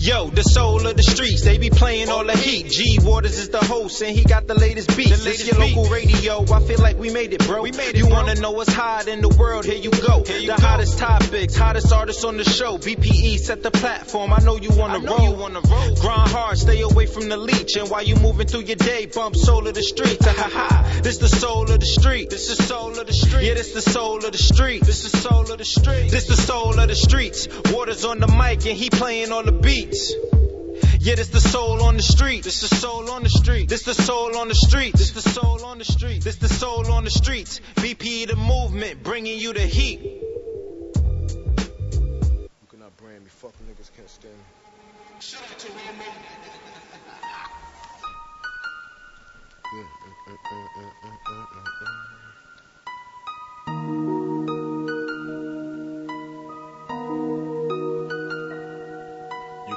Yo, the soul of the streets, they be playing all the heat. G Waters is the host and he got the latest beats. It's your local radio, I feel like we made it, bro. You wanna know what's hot in the world, here you go. The hottest topics, hottest artists on the show. BPE set the platform, I know you wanna roll. Grind hard, stay away from the leech. And while you moving through your day, bump soul of the streets. This the soul of the street. This the soul of the street. Yeah, this the soul of the street. This the soul of the street. This the soul of the streets. Waters on the mic and he playing all the beats. Yeah, this the soul on the street. This the soul on the street. This the soul on the street. This the soul on the street. This the soul on the streets. BPE the movement, bringing you the heat. You cannot brand me, fucking niggas can't stand me. Shout out to Ron Grant.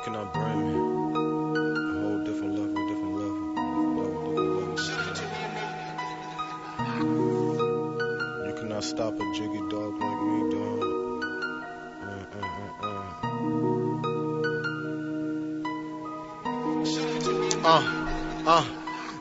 Cannot brand me. A whole different level, different level, different level. You cannot stop a jiggy dog like me, dog.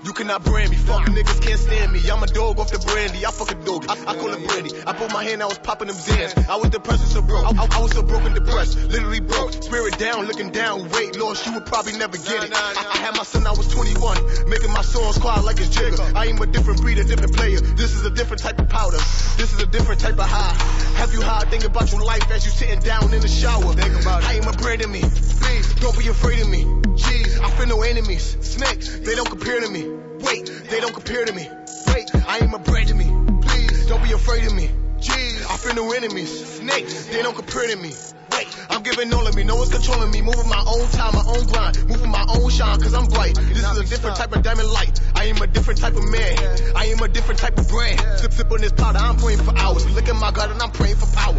You cannot brand me, fuck niggas can't stand me. I'm a dog off the brandy, I fuck a doggy, I call it brandy. I put my hand, I was popping them zans. I was depressed and so broke, I was so broken, depressed, literally broke. Spirit down, looking down, weight loss, you would probably never get it. I had my son, I was 21, making my songs quiet like it's jigger. I am a different breed, a different player. This is a different type of powder, this is a different type of high. Have you high, think about your life as you sitting down in the shower. Think about it. I am a brand of me, please, don't be afraid of me. Jeez, I fear no enemies, snakes, they don't compare to me. Wait, they don't compare to me. Wait, I ain't a brand to me. Please, don't be afraid of me. Jeez, I fear no enemies. Snakes, they don't compare to me. Wait, I'm giving all of me. No one's controlling me. Moving my own time, my own grind. Moving my own shine, cause I'm bright. This is a different type of diamond light. I am a different type of man. I am a different type of brand. Sip, sip on this powder, I'm praying for hours. Look at my God and I'm praying for power.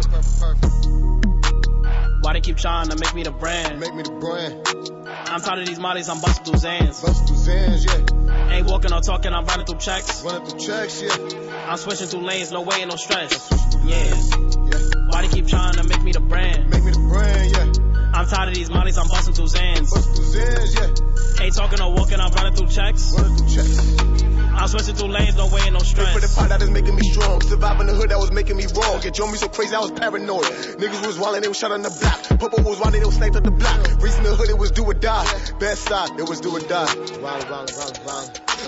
Why they keep trying to make me the brand? Make me the brand. I'm tired of these mollies, I'm busting through Zans. Busting through Zans, yeah. Ain't walking or talking, I'm running through checks. Running through checks, yeah. I'm switching through lanes, no way, no stress. Yeah. Why they keep trying to make me the brand? Make me the brand, yeah. I'm tired of these mollies, I'm busting through Zans. Busting through Zans, yeah. Ain't talking or walking, I'm running through checks. Running through checks. I'm switching through lanes, no way, no stress. For the pot that is making me strong. Surviving the hood that was making me wrong. It drove me so crazy, I was paranoid. Niggas was wildin', they was shot on the block. Purple was wildin', they was sniped at the block. Reaching the hood, it was do or die. Bad side, it was do or die. Wild.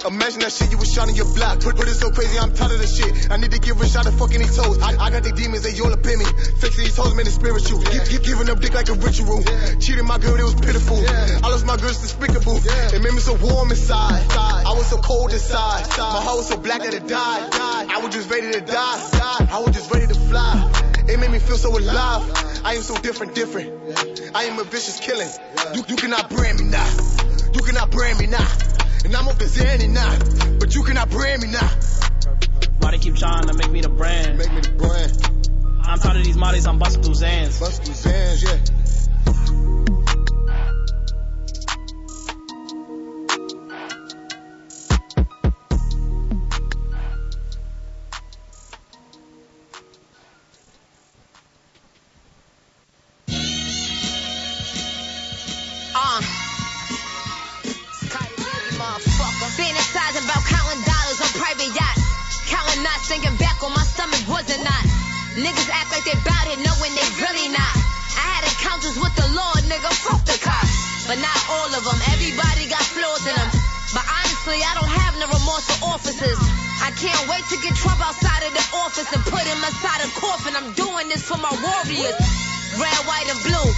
Imagine that shit, you was shot in your block. Put it so crazy, I'm tired of this shit. I need to give a shot of fucking these toes. I got the demons, they all up in me. Fixing these toes, man, it's spiritual. Keep giving up dick like a ritual. Yeah. Cheating my girl, it was pitiful. Yeah. I lost my girl, it's despicable. Yeah. It made me so warm inside. I was so cold inside. My heart was so black that it died. I was just ready to die. I was just ready to fly. It made me feel so alive. I am so different. I am a vicious killing. You cannot brand me now. You cannot brand me now. And I'm a Bizani now, but you cannot brand me now. Why they keep trying to make me the brand? Make me the brand. I'm tired of these mollies, I'm busting through Zans. Busting through Zans, yeah. Fantasizing about counting dollars on private yachts. Counting knots, thinking back on my stomach was a knot. Niggas act like they bout it, knowing they really not. I had encounters with the law, nigga, fuck the cops. But not all of them, everybody got flaws in them. But honestly, I don't have no remorse for officers. I can't wait to get Trump outside of the office and put him inside a coffin. I'm doing this for my warriors. Red, white, and blue,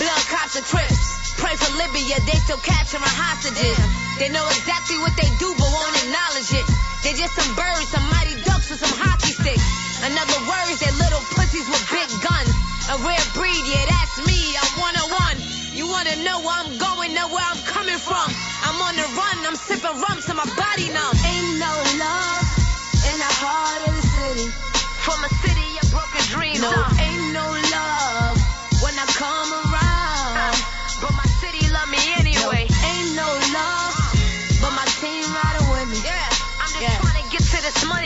blood, cops, and trips. Pray for Libya, they still capturing hostages. They know exactly what they do, but won't acknowledge it. They're just some birds, some mighty ducks with some hockey sticks. In other words, they're little pussies with big guns. A rare breed, yeah, that's me, I'm 101. You wanna know where I'm going, know where I'm coming from. I'm on the run, I'm sipping rum, so my body numb. Ain't no love in the heart of the city. From a city of broken dreams, no, ain't no love when I come around. But my city love me anyway. No, ain't no love.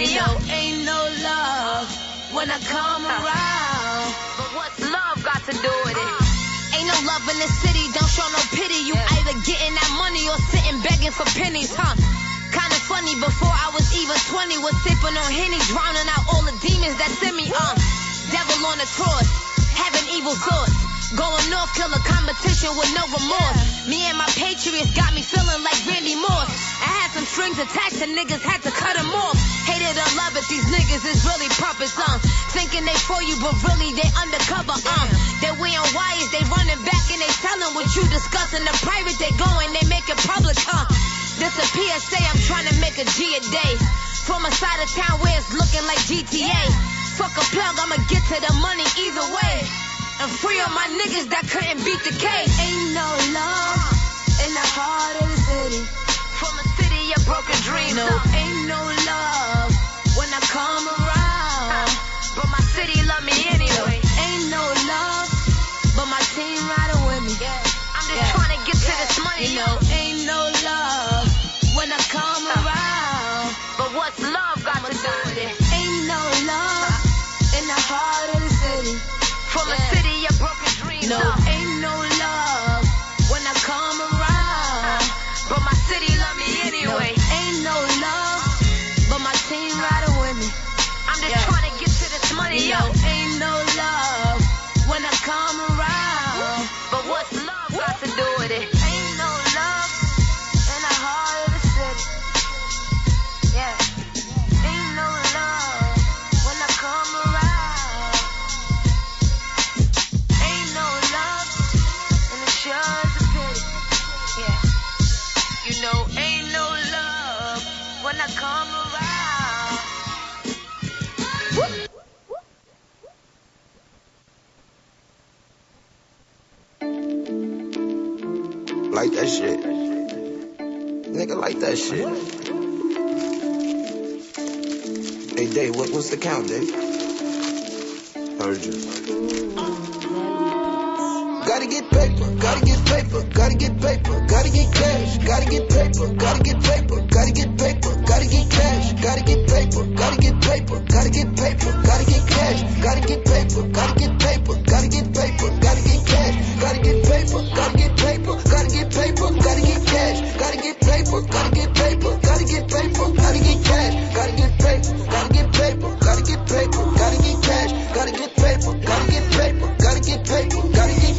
you know, ain't no love when I come around. But what's love got to do with it? Ain't no love in the city, don't show no pity. You either getting that money or sitting begging for pennies, huh? Kinda funny, before I was even 20, was sipping on Henny, drowning out all the demons that's in me, Devil on the cross, having evil thoughts. Going north, kill a competition with no remorse. Me and my Patriots got me feeling like Randy Moss. I had some strings attached and niggas had to cut them off. Hated or love it, these niggas is really puppets, Thinking they for you, but really they undercover, They wearing wires, they running back and they telling what you discussing. The private they going, they make it public, This a PSA, I'm trying to make a G a day. From a side of town where it's looking like GTA. Fuck a plug, I'ma get to the money either way. And free all my niggas that couldn't beat the case. Ain't no love in the heart of the city. From a city of broken dreams. No, ain't no love when I come around. But my city love me anyway. Ain't no love, but my team riding with me. I'm just trying to get to this money. You know, ain't no love when I come around. But what's love got to do with it? Ain't no love in the heart of the city. From a city of broken dreams. No, ain't no love when I come around. But my city love me anyway. Ain't no love, but my team riding with me. I'm just trying to get to this money, Ain't no love when I come around. But what's love got to do with it? Ain't no love in the heart of the city. Ain't no love when I come around. Come around. Like that shit. Nigga, like that shit. Hey, Dave, what's the count, Dave? Heard you. Gotta get paper, gotta get paper, gotta get paper, gotta get cash, gotta get paper, gotta get paper, gotta get paper, gotta get cash, gotta get paper, gotta get paper, gotta get paper, gotta get cash, gotta get paper, gotta get paper, gotta get paper, gotta get cash, gotta get paper, gotta get paper, gotta get paper, gotta get cash, gotta get paper, gotta get paper, gotta get paper, gotta get cash, gotta get paper, gotta get paper, gotta get paper, gotta get cash, gotta get paper, gotta get paper, gotta get paper, gotta get cash.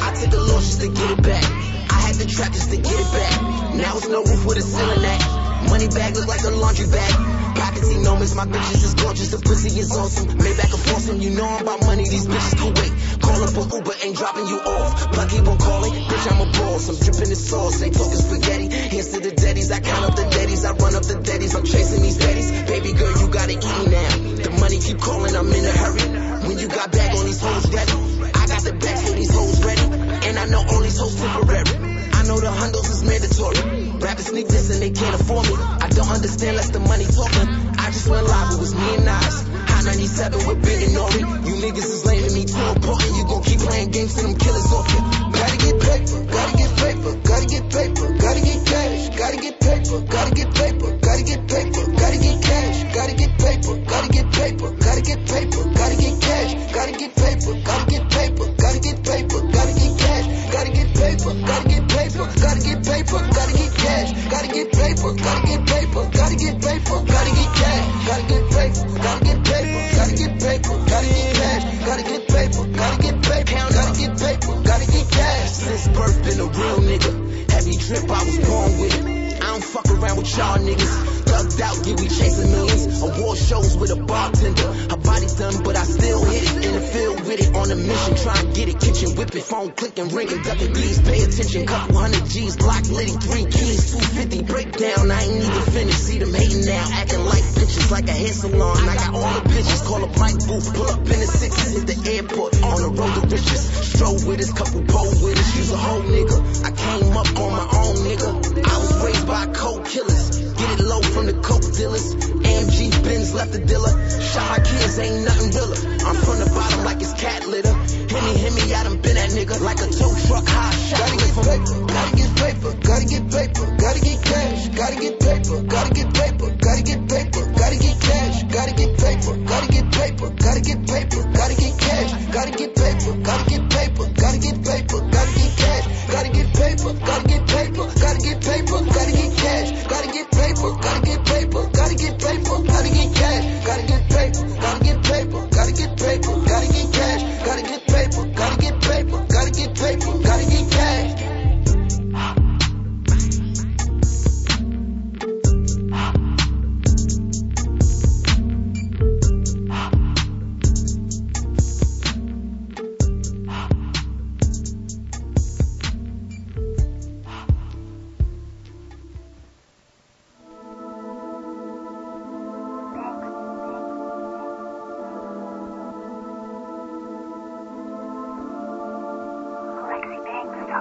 I took a loss just to get it back. I had to trap just to get it back. Now it's no roof with a ceiling at. Money bag look like a laundry bag. Pockets enormous, my bitches is gorgeous. The pussy is awesome, made back a foursome. You know I'm about money, these bitches can wait. Call up a Uber, ain't dropping you off. But keep on calling, bitch, I'm a boss. I'm dripping in sauce, ain't talking spaghetti. Hands to the daddies, I count up the daddies, I run up the daddies, I'm chasing these daddies. Baby girl, you gotta eat me now. The money keep calling, I'm in a hurry. When you got back on these hoes ready, I got the back so these hoes ready. And I know all these hoes temporary. I know the hundos is mandatory. Rappers sneak this and they can't afford me. I don't understand, that's the money talking. I just went live, it was me and Nas. Hot 97 with Big and Nori. You niggas is lame to me, too important. You gon' keep playing games to them killers off you. Gotta get paper, gotta get paper, gotta get paper, gotta get cash. Gotta get paper, gotta get paper, gotta get paper, gotta get cash. Gotta get paper, gotta get paper, gotta get paper, gotta get cash. Gotta get paper, gotta get paper, gotta get paper, gotta get cash. Gotta get paper, gotta get paper. Gotta get paper, gotta get cash. Gotta get paper, gotta get paper, gotta get paper, gotta get cash. Gotta get paper, gotta get paper, gotta get paper, gotta get cash. Gotta get paper, gotta get paper, gotta get paper, gotta get cash. Since birth been a real nigga. Heavy drip, I was born with it. I don't fuck around with y'all niggas. Thugged out, yeah, we chasing millions. Award shows with a bartender. Her body's done, but I still hit it. In the field with it, on a mission. Try and get it, kitchen whip it. Phone clicking, ringing, ducking, please pay attention. Couple hundred G's, block litty, 3 keys, 250. Breakdown, I ain't even finished. See them hating now, acting like bitches, like a hair salon. I got all the bitches, call up Mike Booth. Pull up in the sixes, hit the airport. On the road to riches. Stroll with us, couple pole with us. Use a whole nigga. I came up on my own, nigga. I was raised by coke killers, get it low from the coke dealers. AMG Benz left the dealer. Shot my kids, ain't nothing realer. I'm from the bottom like it's cat litter. Hit me, I done been that nigga like a tow truck high shot. Gotta get paper, gotta get paper, gotta get paper, gotta get cash. Gotta get paper, gotta get paper, gotta get paper, gotta get cash.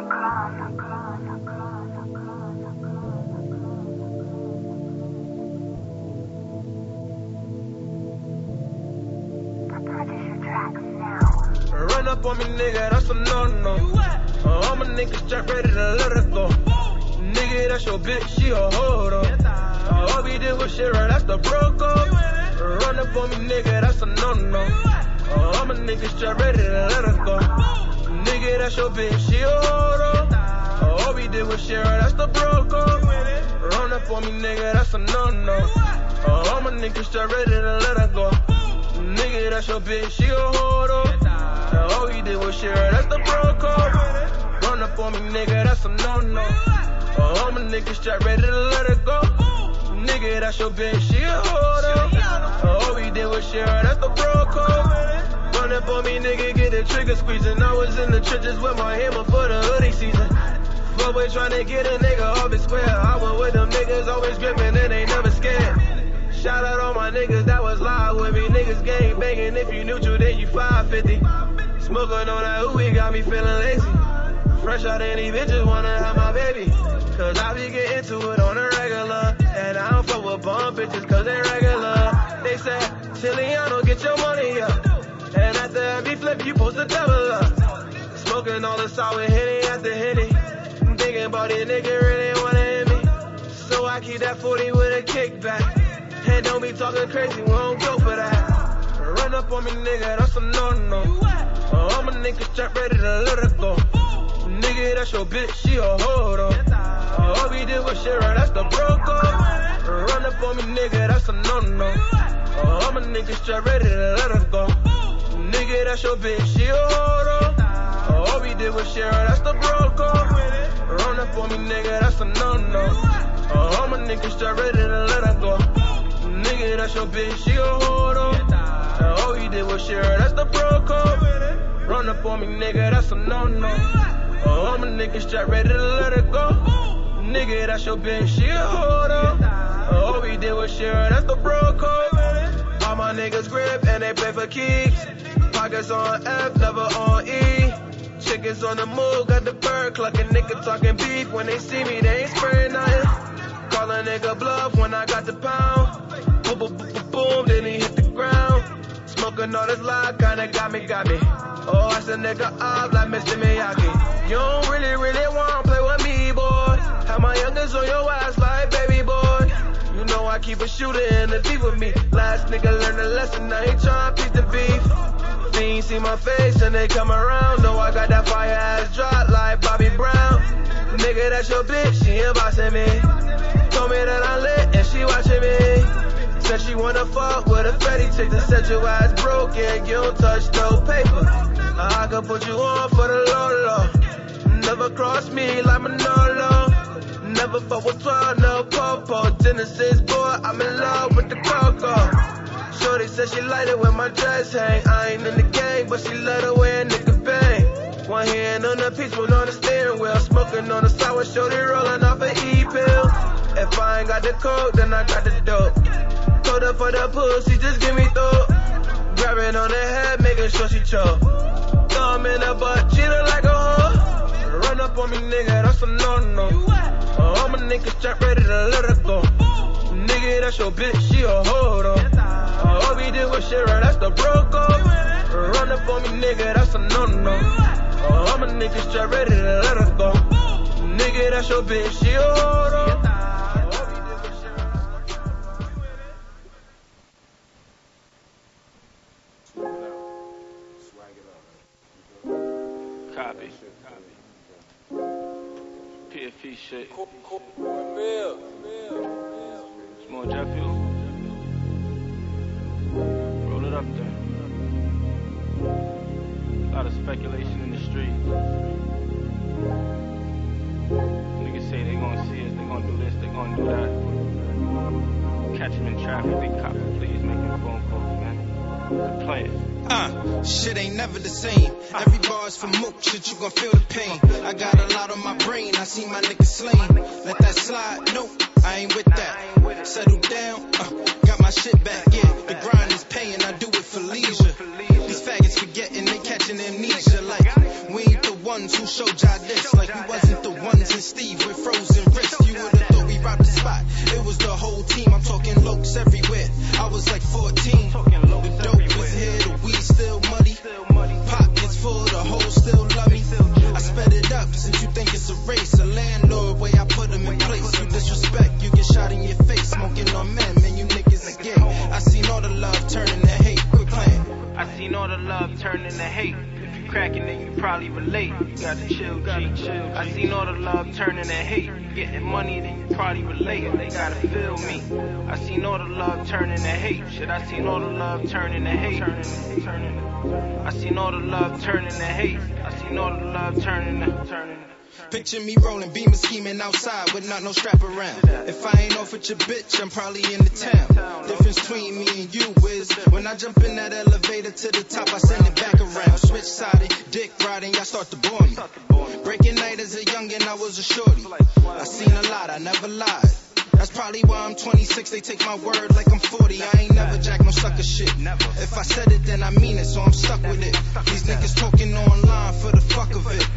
Run up on me, nigga, that's a no-no. I'm a nigga trapped, ready to let it go. Boom. Nigga, that's your bitch, she a hold on. Yes, all we did was shit, right? That's the broco. Run up on me, nigga, that's a no-no. I'm a nigga trapped, ready to let it go. Boom. Nigga, that's your bitch, she a hold on. All we did was shit, right? That's the broco. Run up on me, nigga, that's a no-no. I'm a nigga strapped, ready to let her go. Boom. Nigga, that's your bitch, she a hold on. All we did was share, that's the bro code. Run up on me, nigga, that's a no-no. I'm a nigga strapped, ready to let her go. Nigga, that's your bitch, she a holder. All we did was share, that's the bro code. Run up on me, nigga, get the trigger squeezing. I was in the trenches with my hammer for the hoodie season. Always trying to get a nigga off his square. I was with them niggas, always gripping, and they never scared. Shout out all my niggas that was live with me. Niggas gang banging, if you neutral, then you 550. Smoking on that ooey got me feeling lazy. Fresh out any bitches wanna have my baby. Cause I be getting to it on a regular. And I don't fuck with bum bitches cause they regular. They said, Chiliano, get your money up. And after every flip, you post the double up. Smoking all the sour Henny after Henny. I'm thinking about it, nigga really wanna hit me. So I keep that 40 with a kickback. And don't be talking crazy, we don't go for that. Run up on me, nigga, that's a no-no. I'm a nigga trapped, ready to let her go. Nigga, that's your bitch, she a hold on. All we did was shit, right? That's the broco. Run up on me, nigga, that's a no-no. I'm a nigga strapped, ready to let her go. Nigga, that's your bitch, she a hold on. All we did was shit, right? That's the broco. Run up on me, nigga, that's a no-no. I'm a nigga strapped, ready to let her go. Nigga, that's your bitch, she a hold on. All we did was shit, right? That's the broco. Run up on me, nigga, that's a no-no. I'm a nigga strapped, ready to let her go. Nigga, that's your bitch, she a holder. All we did was share, that's the bro code. All my niggas grip and they play for keeps. Pockets on F, never on E. Chickens on the move, got the bird clucking. Nigga talking beef, when they see me, they ain't spraying nothing. Call a nigga bluff when I got the pound. Boom, boom, boom, boom, boom, then he hit the ground. Smoking all this live, kinda got me. Oh, I said nigga up like Mr. Miyagi. You don't really wanna play with me, boy. Have my youngest on your ass like baby boy. You know I keep a shooter in the deep with me. Last nigga learned a lesson, now he tryna piece the beef. They ain't see my face and they come around. Know I got that fire ass drop like Bobby Brown. Nigga, that's your bitch, she embossing me. Told me that I lit and she watching me. Said she wanna fuck with a fatty chick that said your ass broke and you don't touch no paper. I can put you on for the low. Never cross me like Manolo. Never fuck with 12, no popo. Genesis, boy, I'm in love with the cocoa. Shorty said she liked it when my dress hang. I ain't in the gang, but she let her wear a nigga bang. One hand on the peach, one on the steering wheel. Smoking on the sour, shorty rolling off an E pill. If I ain't got the coke, then I got the dope. Told her for the pussy, just give me throat. Grabbing on the head, making sure she choke. Thumb in her butt, cheated like a hoe. Run up on me, nigga, that's a no-no. I'm a nigga strapped, ready to let her go. Nigga, that's your bitch, she a hold on. All we did was shit, right? That's the broco. Run up on me, nigga, that's a no-no. I'm a nigga strapped, ready to let her go. Nigga, that's your bitch, she a hold on. PFP shit. It's more jet fuel. Roll it up there. A lot of speculation in the streets. Niggas say they gonna see us, they gonna do this, they gonna do that. Catch them in traffic, they cop it, please, making phone calls, man. Shit ain't never the same. Every bar's for mook, shit, you gon' feel the pain. I got a lot on my brain, I see my niggas slain. Let that slide, no, I ain't with that. Settle down, got my shit back, yeah. The grind is paying, I do it for leisure. These faggots forgetting, they catching amnesia. Like, we ain't the ones who showed y'all this. Like, seen all the love turn into hate. If you cracking, then you probably relate. You gotta chill, G. I seen all the love turn into hate. Getting money, then you probably relate. They gotta feel me. I seen all the love turn into hate. Shit, I seen all the love turn into hate. I seen all the love turn into hate. I seen all the love turn into. Picture me rolling, beamer scheming outside with not no strap around. If I ain't off with your bitch, I'm probably in the town. Difference between me and you is when I jump in that elevator to the top, I send it back around. Switch sided, dick riding, y'all start to bore me. Breaking night as a youngin', I was a shorty. I seen a lot, I never lied. That's probably why I'm 26, they take my word like I'm 40. I ain't never jack no sucker shit. If I said it, then I mean it, so I'm stuck with it. These niggas talking online for the fuck of it.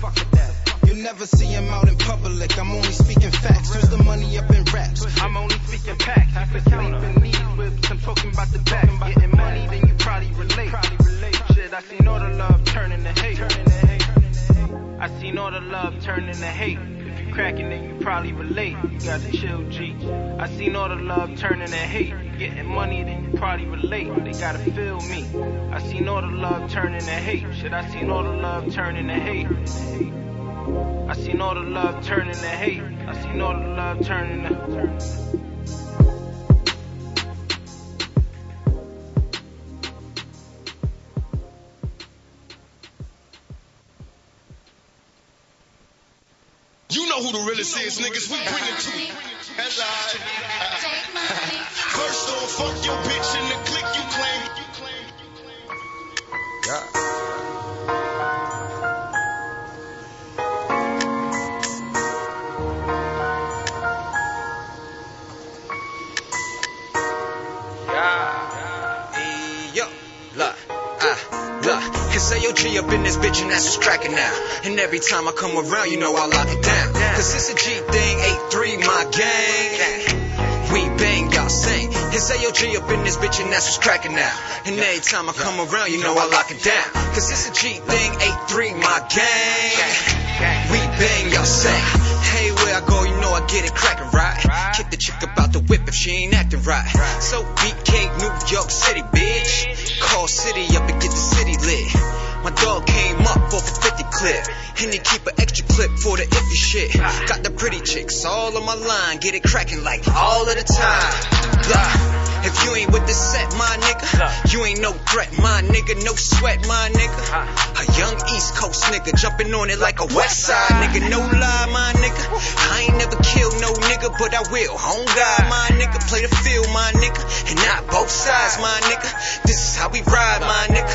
You never see him out in public. I'm only speaking facts. Where's the money up in raps? I'm only speaking packs. I've been sleeping these whips. I'm talking about the back. Getting money, then you probably relate. Shit, I seen all the love turning to hate. I seen all the love turning to hate. If you cracking, then you probably relate. You gotta chill, G. I seen all the love turning to hate. Getting money, then you probably relate. They gotta feel me. I seen all the love turning to hate. Shit, I seen all the love turning to hate. I seen all the love turning to hate. I seen all the love turning to. You know who the realest is, niggas. We bring it to you. That's all right. First on, fuck your bitch and the click you claim. Yeah. Cause AOG up in this bitch and that's what's cracking now. And every time I come around, you know I lock it down. Cause it's a G thing, 8-3 my gang. We bang, y'all sing. It's AOG up in this bitch and that's what's cracking now. And every time I come around, you know I lock it down. Cause it's a G thing, 8-3 my gang. We bang, y'all sing. Hey, where I go, you know I get it crackin' right. Kick the chick about the whip if she ain't actin' right. So BK, New York City, bitch. Call city up and get the city lit. My dog came up for 50 clip. And he keep an extra clip for the iffy shit. Got the pretty chicks all on my line. Get it crackin' like all of the time. Blah. If you ain't with the set, my nigga, you ain't no threat, my nigga, no sweat, my nigga. A young East Coast nigga, jumping on it like a West Side nigga, no lie, my nigga. I ain't never killed no nigga, but I will. Home guy, my nigga, play the field, my nigga, and not both sides, my nigga. This is how we ride, my nigga.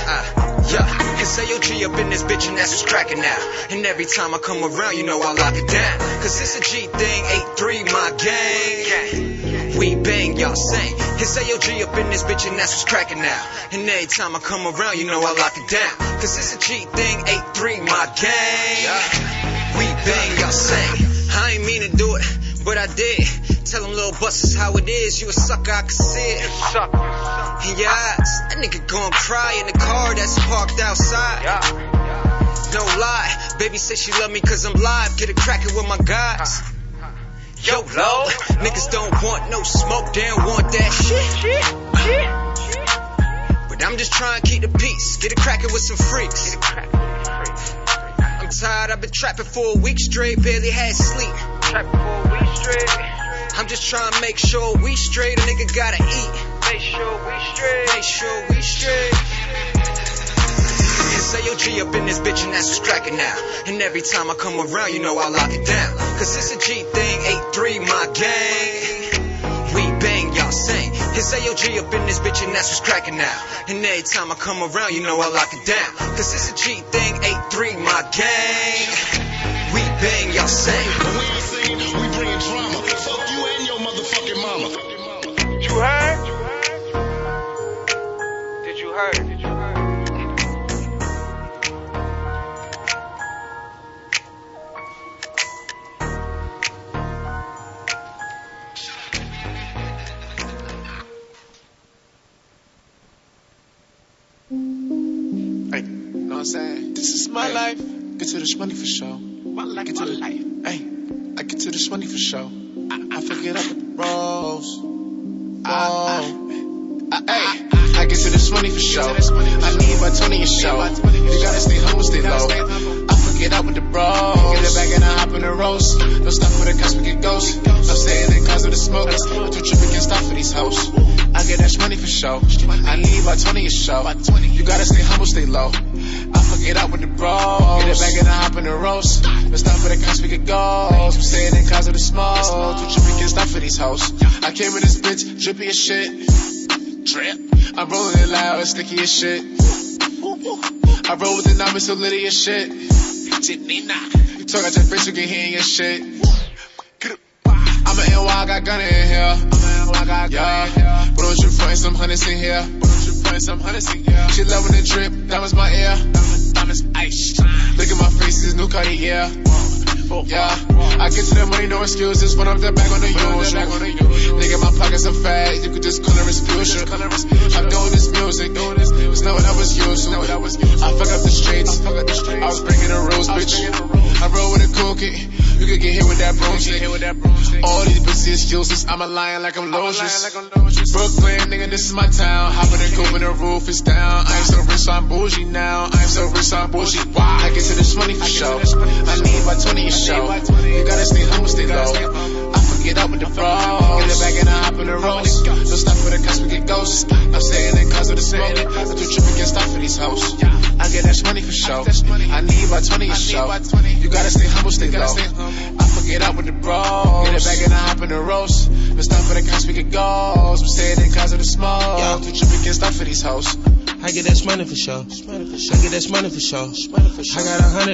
Yeah, cause AOG up in this bitch and that's what's cracking now. And every time I come around, you know I lock it down. Cause it's a G thing, 8-3, my gang. We bang, y'all sing. It's AOG up in this bitch and that's what's cracking now. And every time I come around, you know I lock it down. Cause it's a G thing, 8-3, my gang. We bang, y'all sing. I ain't mean to do it, but I did. Tell them little busters how it is. You a sucker, I can see it. In your eyes, that nigga gon' cry in the car that's parked outside. No lie, baby said she love me cause I'm live. Get it crackin' with my guys. Yo, low, niggas don't want no smoke, they don't want that shit. But I'm just trying to keep the peace, get it crackin' with some freaks. I'm tired, I've been trapping for a week straight, barely had sleep. I'm just trying to make sure we straight, a nigga gotta eat. Make sure we straight. It's AOG up in this bitch and that's what's cracking now. And every time I come around, you know I lock it down. Cause it's a G thing, 8-3, my gang. We bang, y'all sing. It's AOG up in this bitch and that's what's cracking now. And every time I come around, you know I lock it down. Cause it's a G thing, 8-3, my gang. We bang, y'all sing. When we ain't seen, we bringin' drama. Fuck you and your motherfucking mama. You heard? Did you heard? Did you heard? Saying, this is my life. Get to this money for show. My life. Hey, I get to this money for show. I forget up with the rolls. I get to this money for show. I need my 20 show. You gotta stay humble, stay low. I forget out with the bros. Get it back and I hop in the roast. Don't stop for the cops, we get ghosts. I'm staying in cars with the smoke. I'm too trippin', can't stop for these hoes. I get that money for show. I need about 20 a show. You gotta stay humble, stay low. I forget out with the bros. Get it back and I hop in the roast. Don't stop for the cops, we get ghosts. I'm staying in cars with the smoke. Too trippin', can't stop for these hoes. I came in this bitch, drippy as shit. Drip. I'm rolling it loud, it's sticky as shit. I roll with the numbers, so litty as shit. You talk out your face, you can hear your shit. I'm an NY, I got Gunner in here. Yeah, but don't you find some hunnids in here? She loving the drip, diamonds my ear. Diamonds ice. Look at my face, this new Cartier. Yeah, I get to the money, no excuses. When I'm back on the usual. Nigga, my pockets are fat. You could just color his future. I'm doing this music. It's not what I was used to. I fuck up the streets. I was bringing the rules, bitch. I roll with a cookie. You could get hit with that broomstick. All these bitches excuses. I'm a lion like I'm Lucius. Brooklyn, nigga, this is my town. Hopping the coupe and the roof is down. I ain't so rich, so I'm bougie now. I ain't so rich, so I'm bougie. Why? I get to this money for show. I need my 20 show. You gotta stay humble, stay low. I forget out with the bros. Get it back and I hop in the roast. Don't stop for the cops, we get ghosts. I'm staying in cars with the smoke. I'm too trippin', can't stop for these hoes. I get that money for show. I need about 20 a show. You gotta stay humble, stay low. I forget out with the bros. Get it back and I hop in the roast. Don't stop for the cops, we get ghosts. I'm staying in cars with the smoke. I'm too trippin', can't stop for these hoes. I get that money for show. I got 100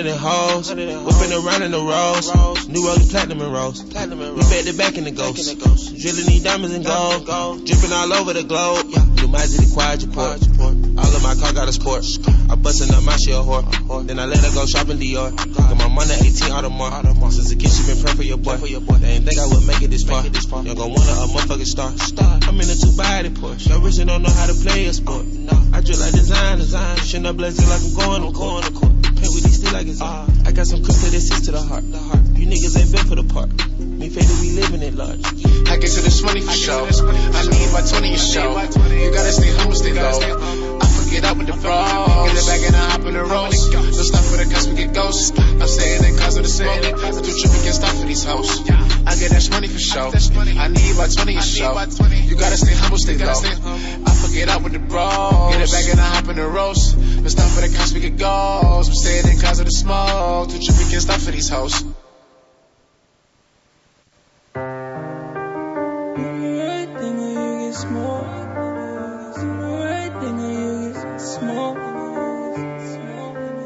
in hoes. Whipping around in the rolls. New rolling platinum and rolls. We bet the back in the ghost. Drilling these diamonds and gold. Dripping all over the globe. Do my city quadruport. All of my car got a sport. I bustin' up my shit a whore. Then I let her go shopping Dior. Got my money 18 Audemars. Since the kid she been praying for your boy. They ain't think I would make it this far. Y'all gon' want a motherfucking star. I'm in a two-body Porsche. Y'all rich and don't know how to play a sport. I drill like design. Shouldn't I bless it like I'm going to court. Pay with these still like it's on. I got some cooks that assist to the heart. You niggas ain't been for the part. Me faded, we living at large. I get to this money for show. I need my 20 a show. You gotta stay humble, stay low. I forget out with the bros. Get it back and I hop in the roast. Don't stop for the cops, we get ghosts. I'm staying in cars with the smoke. I'm too trippin', can't stop for these hoes. I get that money for show. I need my 20 a show. You gotta stay humble, stay low. I forget out with the bros. Get it back and I hop in the roast. Don't stop for the cops, we get ghosts. I'm staying in cars with the smoke. Too trippin', can't stop for these hoes. Smoke.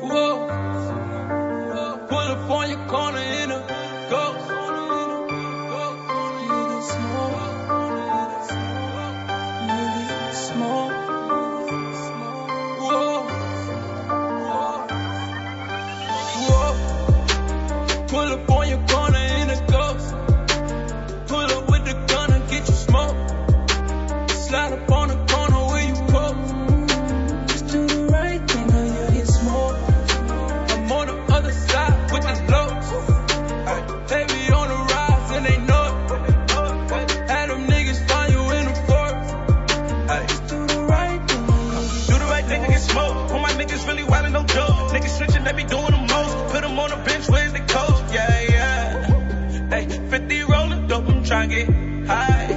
Whoa. Pull up on your corner in a ghost. You need smoke. You need smoke. Whoa. Pull up on your corner in a ghost. Pull up with the gun and get you smoke. Slide up on the corner where you close. Really wildin' no joke. Niggas snitchin', they be doing the most. Put them on the bench, where's the coach? Yeah. Hey, 50 rollin' dope, I'm tryna get high. Ay,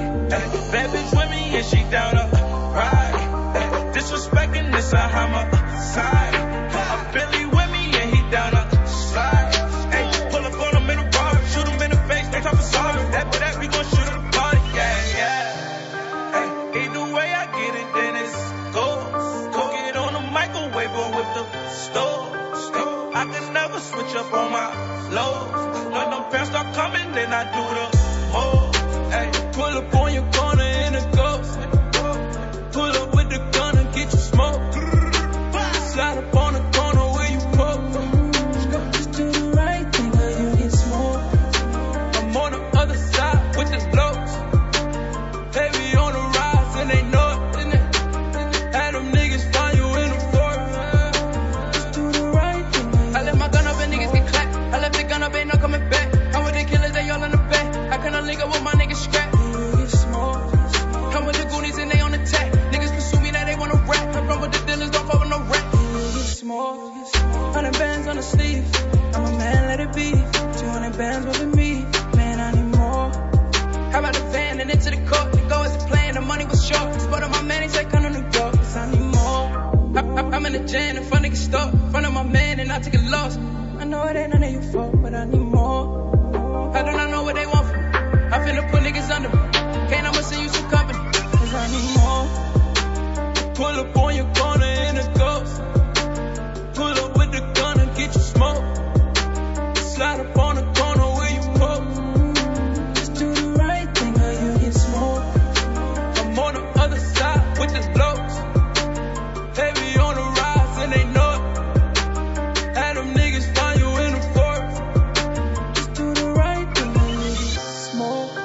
bad bitch with me and she down to ride. Ay, disrespectin' this, I have my side. I'm Billy with me and he down to slide. Ay, pull up on him in the bar, shoot him in the face, they talkin' sorry. After that, we gon' shoot him. I can never switch up on my lows. When them pants start coming, then I do the most. Hey, pull up on your corner in a ghost. Pull up with the gun and get you smoked. Slide up on the corner where you poke. Just do the right thing or you get smoked. I'm on the other side with the blokes. They be on the rise and they know. Ain't no coming back. I'm with the killers, they all in the back. I cannot link up with my niggas scrap. You get smoked. 200 bands on the sleeve. I'm a man, let it be. 200 bands with me. Man, I need more. How about the van and into the court? To go as a plan, the money was short. But on my man, he's like, I'm in New York. Cause I need more. I'm in the jam, in front of the store. In front of my man, and I take a loss. I know it ain't none of your fault, but I need more. How do I know what they want from me? I finna put niggas under me. Can't I'ma send you some company. Cause I need more. Pull up on your corner in a ghost. Pull up with the gun and get you smoke. Slide up on the corner where you poke. Just do the right thing or you get smoked. I'm on the other side with the blokes. Heavy on the rise and they know it. Had them niggas find you in the fork. Just do the right thing or you get smoked.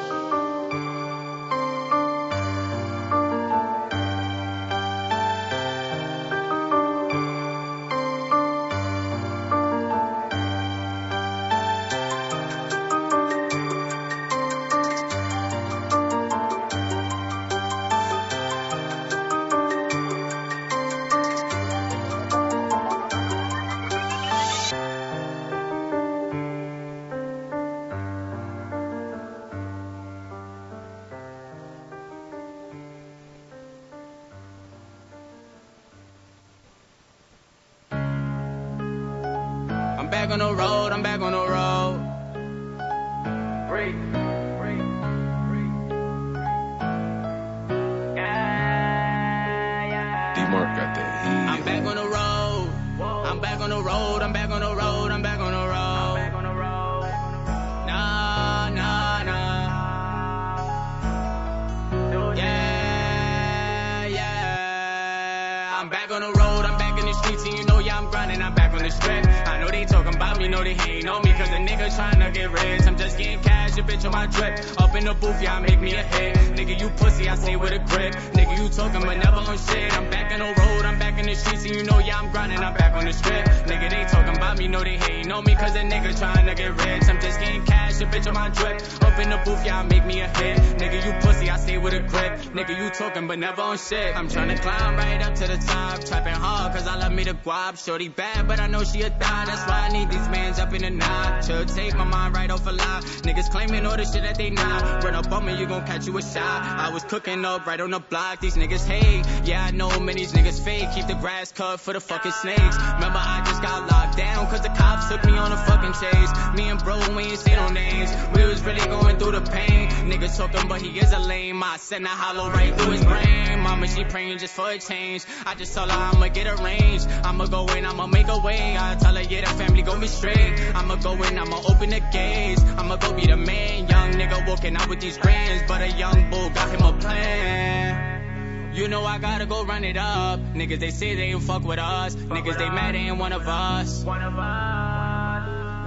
Shit. I'm tryna climb right up to the top, trapping hard cause I love me the guap. Shorty bad, but I know she a thigh. That's why I need these mans up in the knot. Chill, take my mind right off a lie. Niggas claiming all the shit that they not. Run up on me, you gon' catch you a shot. I was cooking up right on the block. These niggas hate, yeah I know many niggas fake. Keep the grass cut for the fucking snakes. Remember I just got locked down cause the cops took me on a fucking chase. Me and bro, we ain't say no names. We was really going through the pain. Niggas talking, but he is a lame. I send a hollow right through his brain. Mama, she praying just for a change. I just tell her I'ma get arranged. I'ma go in, I'ma make a way. I tell her, yeah, the family gon' be straight. I'ma go in, I'ma open the gates. I'ma go be the man. Young nigga walking out with these grands. But a young bull got him a plan. You know I gotta go run it up. Niggas, they say they ain't fuck with us. Niggas, they mad, they ain't one of us.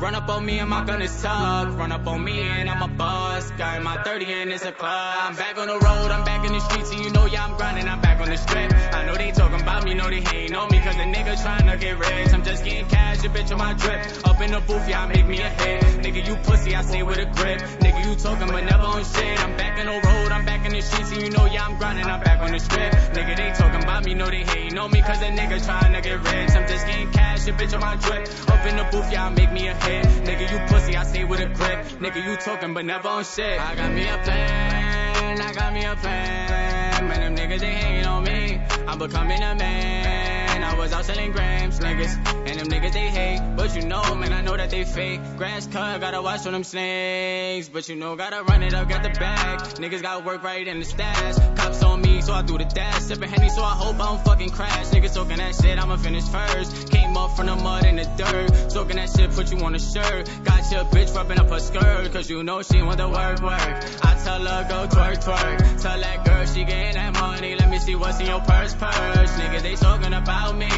Run up on me and my gun is tucked. Run up on me and I'm a bust. Got in my 30 and it's a club. I'm back on the road, I'm back in the streets. And you know, yeah, I'm grinding, I'm back on the strip. I know they talking about me, know they hating on me. Cause a nigga tryna get rich. I'm just getting cash, your bitch on my drip. Up in the booth, yeah, I make me a hit. Nigga, you pussy, I say with a grip. Nigga, you talking but never on shit. I'm back on the road, I'm back in the streets. And you know, yeah, I'm grinding, I'm back on the strip. Nigga, they talking about me, know they hating on me. Cause a nigga tryna get rich. I'm just getting cash, your bitch on my drip. Up in the booth, yeah, I make me a hit. Nigga, you pussy, I say with a grip. Nigga, you talking, but never on shit. I got me a plan, I got me a plan. Man, them niggas, they hanging on me. I'm becoming a man. I was out selling grams, niggas. And them niggas, they hate. But you know, man, I know that they fake. Grass cut, gotta watch on them snakes. But you know, gotta run it up, got the bag. Niggas got work right in the stash. Cops on me, so I threw the dash. Sipping Henny, so I hope I don't fucking crash. Niggas talking that shit, I'ma finish first. Came up from the mud and the dirt. Talking that shit, put you on a shirt. Got your bitch rubbing up her skirt. Cause you know she want the work, work. I tell her, go twerk, twerk. Tell that girl she getting that money. Let me see what's in your purse, purse. Niggas, they talking about me. I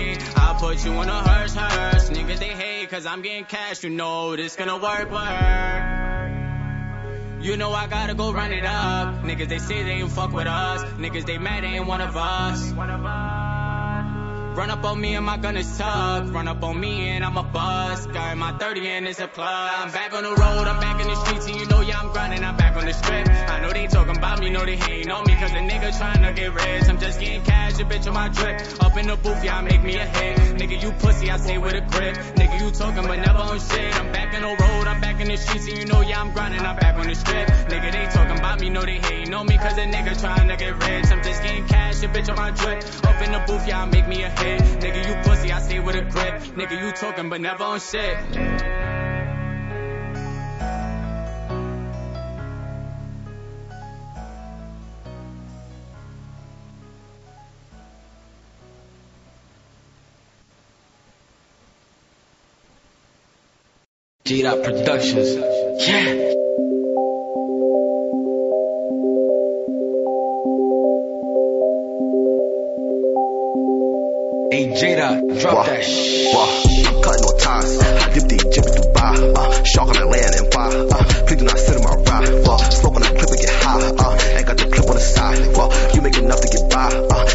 put you on a hearse, hearse. Niggas, they hate cause I'm getting cash. You know this gonna work, work. You know I gotta go run it up. Niggas, they say they ain't fuck with us. Niggas, they mad, they ain't one of us. Run up on me and my gun is tucked. Run up on me and I'm a bust. Got my 30 and it's a plug. I'm back on the road, I'm back in the streets, and you know, yeah, I'm grinding, I'm back on the strip. I know they talking about me, know they hating on me, cause a nigga trying to get rich. I'm just getting cash, a bitch on my drip. Up in the booth, y'all make me a hit. Nigga, you pussy, I stay with a grip. Nigga, you talking, but never on shit. I'm back on the road, I'm back in the streets, and you know, yeah, I'm grinding, I'm back on the strip. Nigga, they talking about me, know they hating on me, cause a nigga trying to get rich. I'm just getting cash, a bitch on my drip. Up in the booth, y'all make me a hit. Nigga, you pussy, I stay with a grip. Nigga, you talking, but never on shit. G Dot Productions. Yeah. Jada, drop that shit. I'm cutting no ties. I dip the Egypt in Dubai. Shark on the land and fire. Please do not sit in my ride. Slope on the clip and get high. Ain't got the clip on the side. You make enough to get by.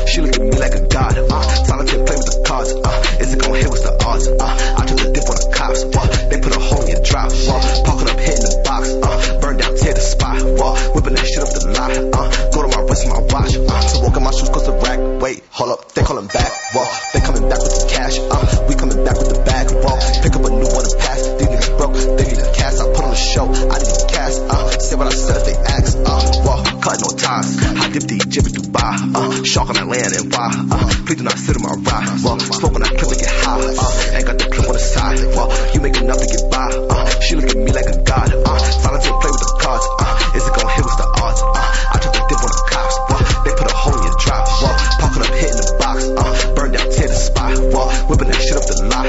She look at me like a god. Silent can't play with the cards. Is it gonna hit? What's the odds? I took the dip on the cops. They put a hole in your drop. Parking up, hitting the box. Burn down, tear the spot. Whipping that shit up the lot. Go to my wrist, my watch. So walking my shoes cause the rack. Wait, hold up, they calling back. They coming back with the cash. We coming back with the bag. Pick up a new one to pass. These niggas broke, they need a cast. I put on a show, I need a cast. Say what I said if they ask. Cut no ties. I dip the Egypt in Dubai. Shark on the land and why? Please do not sit in my ride. Smoke on that clip and get high. Ain't got the clip on the side. You make enough to get by. She look at me like a god. Silence and play with the cards. Is it gonna hit? What's the odds? I took the dip on the cops. They put a hole in your drop. Pocket up, hitting the box. Burn down, tear the spot. Whipping that shit up the lot.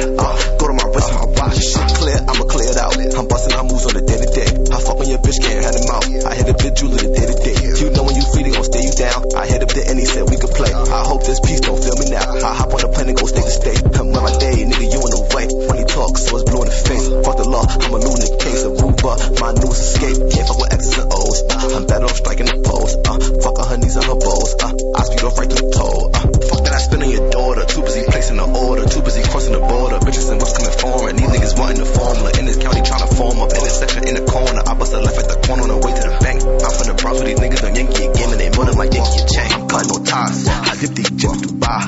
Go to my wrist, my watch. Clear, I'ma clear it out. I'm busting our moves on the day to day. I fuck on your bitch, can't hand him out. I hit a bitch jeweler the day to day. You know when you free, they gon' stay you down. I head up there and he said we could play. I hope this piece don't feel me now. I hop on the plane and go state to state. Come on my day, nigga, you in the way. Funny talk, so it's blue in the face. Fuck the law, I'm a lunatic case. A roofer, my news escape. Can't fuck with X's and O's. I'm better off striking the pose. Fuck on her knees and her bows. I speed off right to the toe. Fuck that I spin on your daughter. Too busy placing the order. Too busy crossing the border. Bitches and what's coming foreign. These niggas wanting the formula. In this county trying to form up. In this section, in the corner. I bust a left at the corner on the way to the bank. I'm from the Bronx with these niggas. Yankee game and they put him like Yankee chain. I'm cutting no ties. I dip the Egypt to Dubai.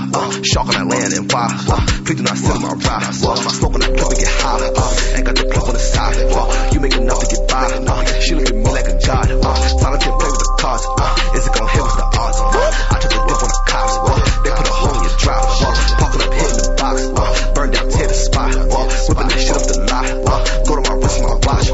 Shark on that land and why? Please do not sit in my ride. I smoke on that club and get high. Ain't got the club on the side. You make enough to get by. She look at me like a god. Silent can't play with the cards. Is it gonna hit? What's the odds? I took the dip on the cops. They put a hole in your drive. Parking up, hitting the box. Burn down, tear the spot. Whipping that shit up the lot. Go to my wrist, my watch.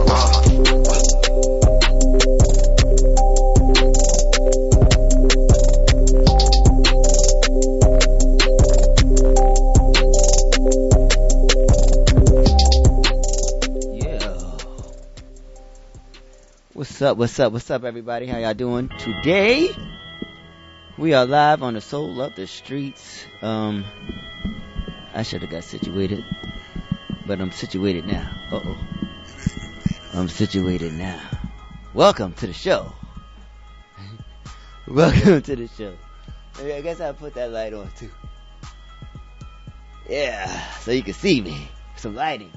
What's up, everybody? How y'all doing? Today, we are live on the Soul Up the Streets. I should have got situated, but I'm situated now. I'm situated now. Welcome to the show. Welcome to the show. I guess I'll put that light on, too. Yeah, so you can see me. Some lighting.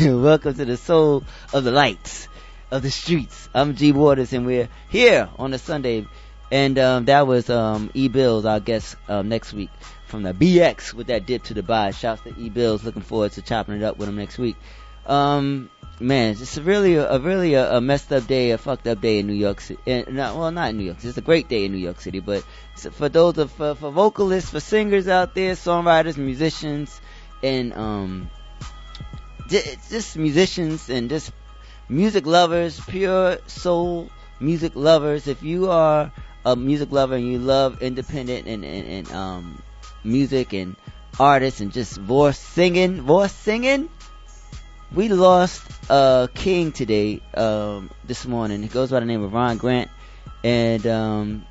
Welcome to the Soul of the Lights. Of the streets. I'm G Waters and we're here on a Sunday, and that was E Bills, our guest next week from the BX with that dip to Dubai. Shouts to E Bills. Looking forward to chopping it up with him next week. Man, it's just really a messed up day, a fucked up day in New York City. Not in New York. It's a great day in New York City, but for those for vocalists, for singers out there, songwriters, musicians, and just musicians and just music lovers, pure soul music lovers. If you are a music lover and you love independent and music and artists and just voice singing, we lost a king today, this morning. He goes by the name of Ron Grant, and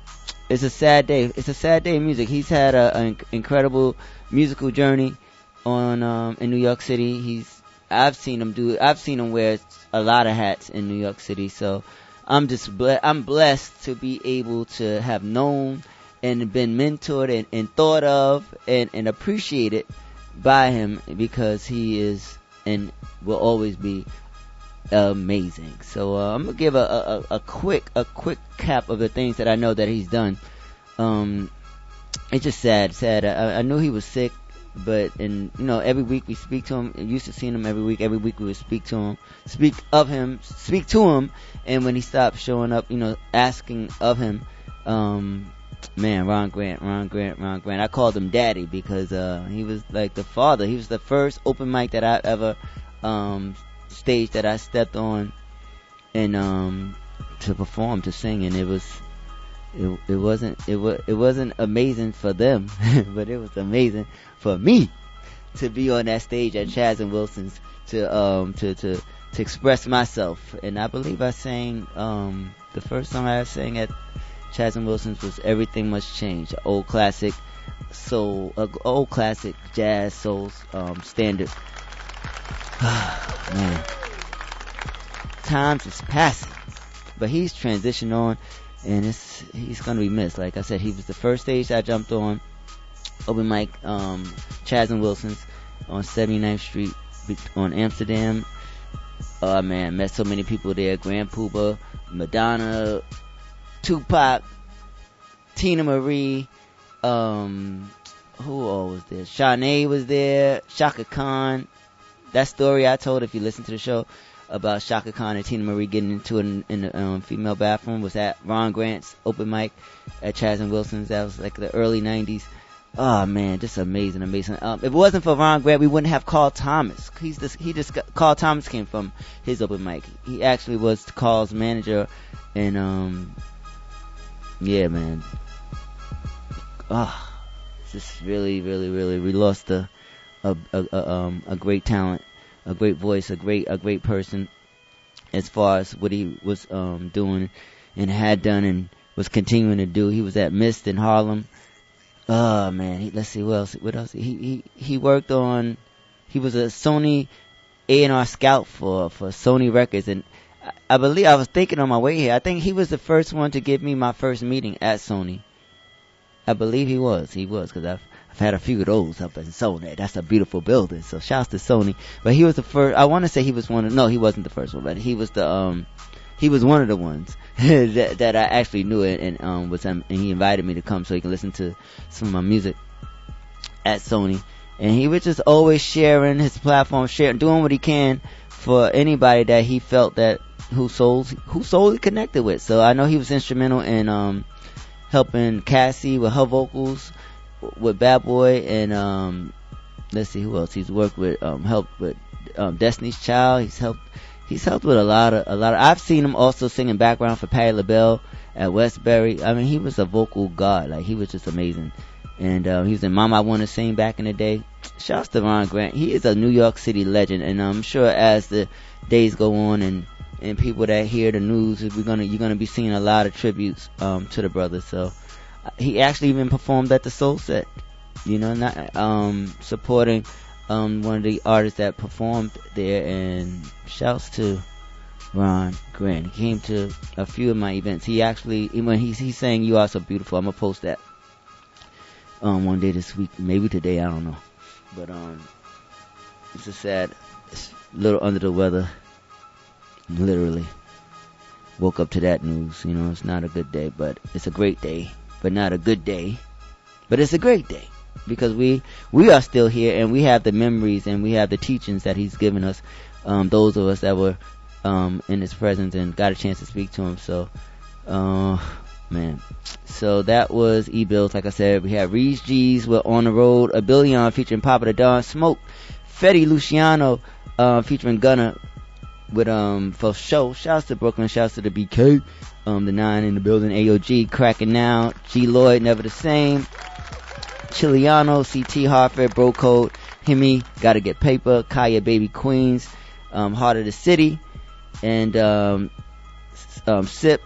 it's a sad day. It's a sad day in music. He's had an incredible musical journey on in New York City. I've seen him wear a lot of hats in New York City, so I'm blessed to be able to have known and been mentored and thought of and appreciated by him, because he is and will always be amazing. So I'm gonna give a quick cap of the things that I know that he's done. It's just sad. I knew he was sick, but you know, every week we speak to him. Used to seeing him every week. Every week we would speak to him, and when he stopped showing up, you know, asking of him, man, Ron Grant. I called him Daddy because he was like the father. He was the first open mic that I ever stage that I stepped on and to perform, to sing, and it wasn't amazing for them, but it was amazing for me to be on that stage at Chaz and Wilson's to express myself. And I believe I sang the first song I sang at Chaz and Wilson's was "Everything Must Change," an old classic soul, old classic jazz soul standard. Man, times is passing, but he's transitioned on, and he's gonna be missed. Like I said, he was the first stage I jumped on, open mic, Chaz and Wilson's on 79th Street on Amsterdam. Man, met so many people there: Grand Puba, Madonna, Tupac, Tina Marie, who all was there? Shanae was there, Shaka Khan. That story I told, if you listen to the show, about Shaka Khan and Tina Marie getting into it in the female bathroom was at Ron Grant's open mic at Chaz and Wilson's. That was like the early 90s. Oh, man, just amazing. If it wasn't for Ron Grant, we wouldn't have Carl Thomas. Carl Thomas came from his open mic. He actually was Carl's manager, and, yeah, man. Oh, just really, really, really, we lost a great talent, a great voice, a great person, as far as what he was doing and had done and was continuing to do. He was at Mist in Harlem. Oh man, let's see what else. He worked on. He was a Sony A&R scout for Sony Records, and I believe I was thinking on my way here. I think he was the first one to give me my first meeting at Sony. I believe he was. He was, because I've had a few of those up in Sony. That's a beautiful building. So shouts to Sony. But he was the first. I want to say he was one of. No, he wasn't the first one, but he was the. He was one of the ones that I actually knew, and was him, and he invited me to come so he can listen to some of my music at Sony. And he was just always sharing his platform, doing what he can for anybody that he felt that who souls he connected with. So I know he was instrumental in helping Cassie with her vocals, with Bad Boy, and let's see who else he's worked with. Helped with Destiny's Child. He's helped with a lot of. I've seen him also singing background for Patti LaBelle at Westbury. I mean, he was a vocal god. Like, he was just amazing. And he was in "Mom, I Want to Sing" back in the day. Shouts to Ron Grant. He is a New York City legend, and I'm sure as the days go on and people that hear the news, you're gonna be seeing a lot of tributes to the brother. So. He actually even performed at the Soul Set, you know, not supporting one of the artists that performed there. And shouts to Ron Grant. He came to a few of my events. He actually, when he sang "You Are So Beautiful," I'm gonna post that one day this week, maybe today, I don't know. But it's a sad, it's a little under the weather. Literally woke up to that news. You know, it's not a good day, but it's a great day. But not a good day, but it's a great day, because we are still here, and we have the memories and we have the teachings that he's given us, those of us that were in his presence and got a chance to speak to him. So man, so that was E Bills. Like I said, we had Reese G's with "On the Road," a Billion featuring Papa the Don, Smoke, Fetty Luciano featuring Gunner with for show. Shouts to Brooklyn, shouts to the BK, the 9 in the building, AOG, Cracking Now, G Lloyd, Never the Same, Chiliano, CT Hartford, Bro Code, Hemi, Gotta Get Paper, Kaya Baby Queens, Heart of the City, and Sip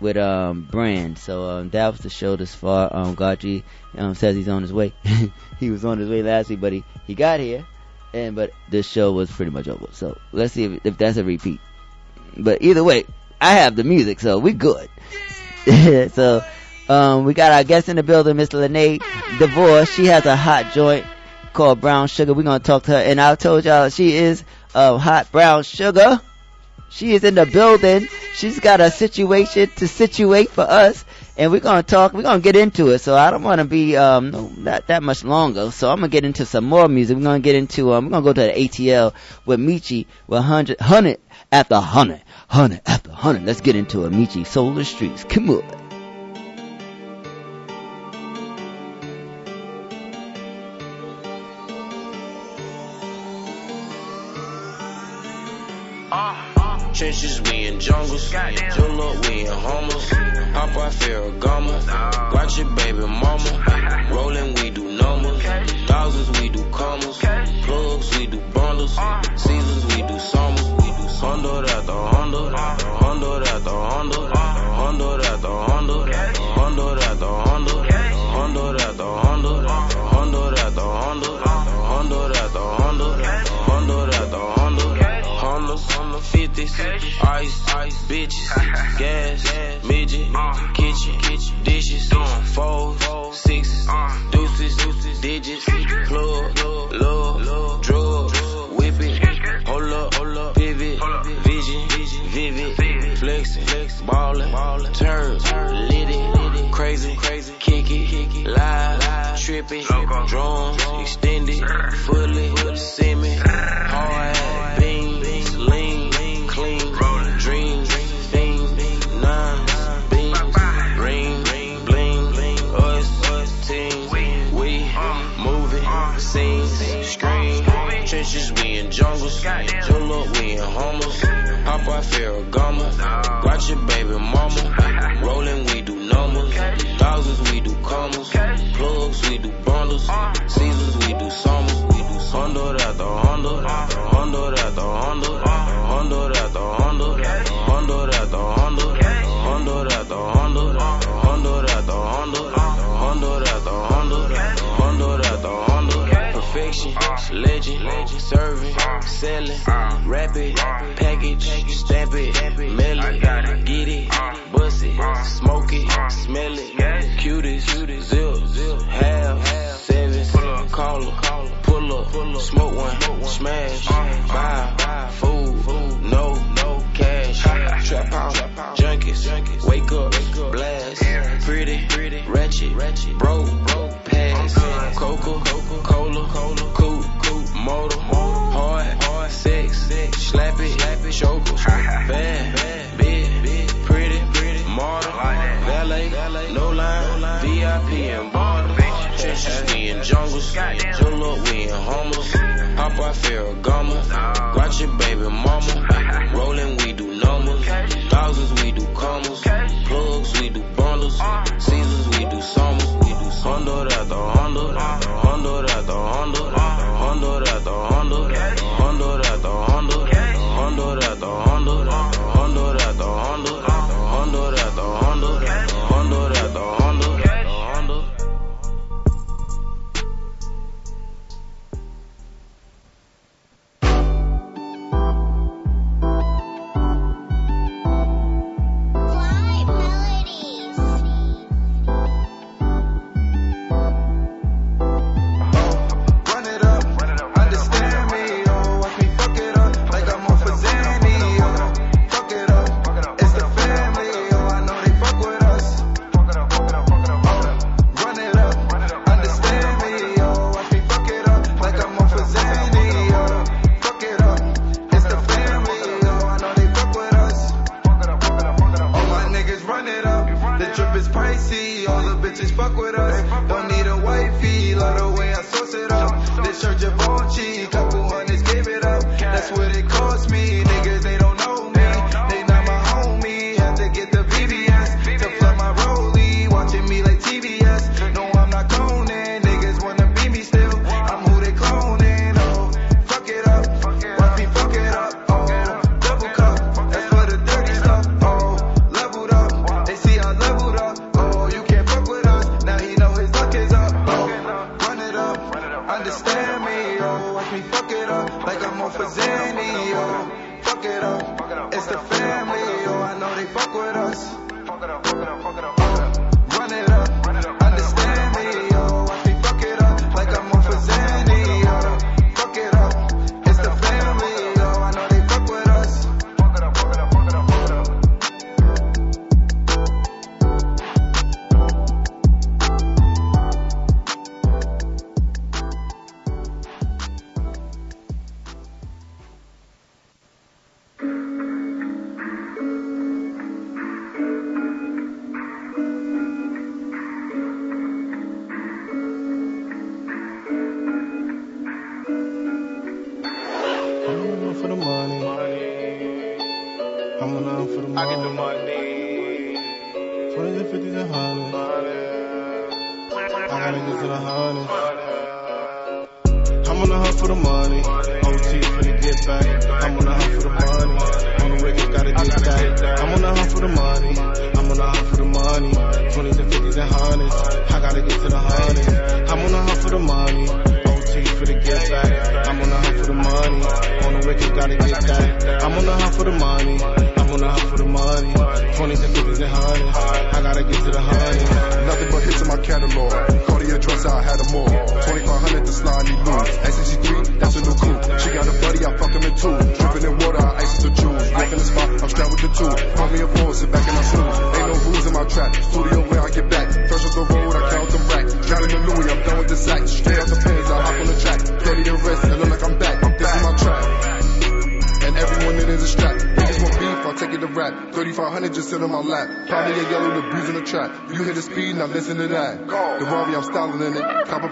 with Brand. So that was the show this far. Gauthier says he's on his way. He was on his way last week, but he got here, but this show was pretty much over. So let's see if that's a repeat. But either way, I have the music, so we good. So We got our guest in the building, Miss Lenae DeVore. She has a hot joint called Brown Sugar. We're going to talk to her. And I told y'all she is hot brown sugar. She is in the building. She's got a situation to situate for us. And we're going to talk. We're going to get into it. So I don't want to be not that much longer. So I'm going to get into some more music. We're going to get into, we're going to go to the ATL with Michi with 100 after 100. 100 after 100. Let's get into it. Michi, Solar Streets. Come on. Trenches, we in jungles. Pull up, we in homers. Hop out Ferragamo. Watch it, baby mama. Rolling, we do numbers. Thousands, we do commas. Plugs, we do bundles. Seasons, we do summers. Hundred at the hundred. Hundred at the hundred. Hundred at the hundred. Hundred at the hundred. Hundred at the hundred. Hundred at the hundred. Hundred at the hundred. Hundred at the hundred. On the 50s, ice, bitches, gas, midget, kitchen, dishes, fours, sixes, deuces, digits, plug, love, drugs, whip it, hold up, pivot, vision, flexing, ballin', turn, lit it, crazy, kick it, live, tripping, drums, extended, fully, semi, hard, bean. Lean, clean, dreams, things, nines, beans, ring, bling, us, teams, we moving, scenes, screens, trenches, we in jungles, pull up, we in homers, hop out Ferragamo, watch your baby mama, rolling, we do numbers, thousands, we do commas, plugs, we do bundles, seasons, we do summers, hundred at the hundred, hundred at the hundred, hundred at the hundred, hundred at the hundred, hundred at the hundred, hundred at the hundred, hundred at the hundred, hundred at the hundred. Perfection, legend, serving, selling, wrap it, package, stamp it, mail it, get it, bust it, smoke it, smell it, cutest, zip, half, seven, call her. Pull up, smoke one, smash, buy, food, no cash, trap out, junkies, wake up, blast, pretty, ratchet, broke, pass, Coca-Cola, coupe, motor, hard, sex, slap it, choker, bad, big, pretty, martyr, valet, no line, VIP and barter. Trenches, we in jungles, pull up, we in homers, hop out Ferragamo, watch your baby mama, rolling, we do numbers, thousands, we do commas, plugs, we do bundles, seasons, we do summers, hundred at the hundred, hundred at the hundred, hundred at the hundred, hundred at the hundred, hundred at the hundred, hundred at the hundred, hundred at the hundred, hundred at the hundred. Fuck it up. run it up. Understand me, yo. Watch me fuck it up like I'm on for Zanny, yo. Fuck it up. It's the family, yo. I know they fuck with us. Fuck it up, fuck it up, fuck it up, fuck it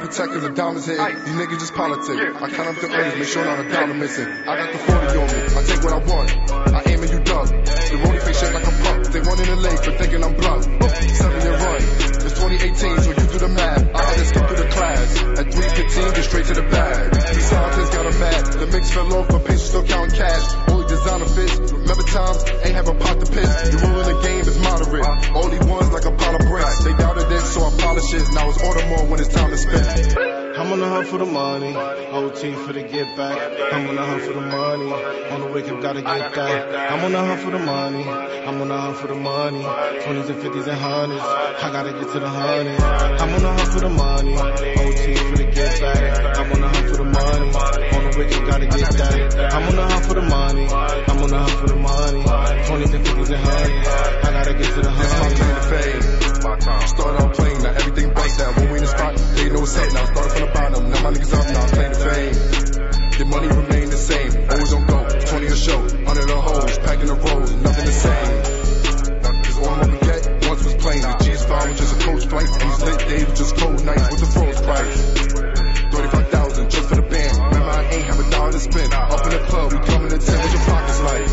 Checkers and diamonds hitting, these niggas just politic. I count up the earnings, make sure not a dollar missing. I got the 40 on me, I take what I want. I aim and you dumb. The rolling face shit like a pump. They running the lane for thinking I'm blunt. 7 and run. It's 2018, so you do the math. I had to skip through the class. At 3:15, get straight to the bag. These scientists got a mad. The mix fell off, but patients still counting cash. Only designer fits. Remember times, ain't have a pot to piss. The rule in the game is moderate. Only ones like a pile of bricks. They doubted it, so I polish it. Now it's order more when it's time to spend. I'm on the hunt for the money, OT for the get back. I'm on the hunt for the money, on the wake up gotta get that. I'm on the hunt for the money, I'm on the hunt for the money. 20s and 50s and 100s, I gotta get to the 100. I'm on the hunt for the money, OT for the get back. I'm on the hunt for the money, on the wake up gotta get that. I'm on the hunt for the money, I'm on the hunt for the money. 20s and 50s and 100s, I gotta get to the 100. That's my time to fade. Start out playing, now everything breaks down. When we in the spot, they know set. Now I started from the bottom, now my niggas up, now I'm playing the fame. The money remain the same, always on go, 20 a show, 100 on hoes, packing the rolls, nothing the same. Cause all I could get once was plain, the G's fine with just a coach flight, and these lit days with just cold nights with the froze price. 35,000 just for the band, remember I ain't have a dollar to spend, up in the club, we coming to 10 with your pockets like.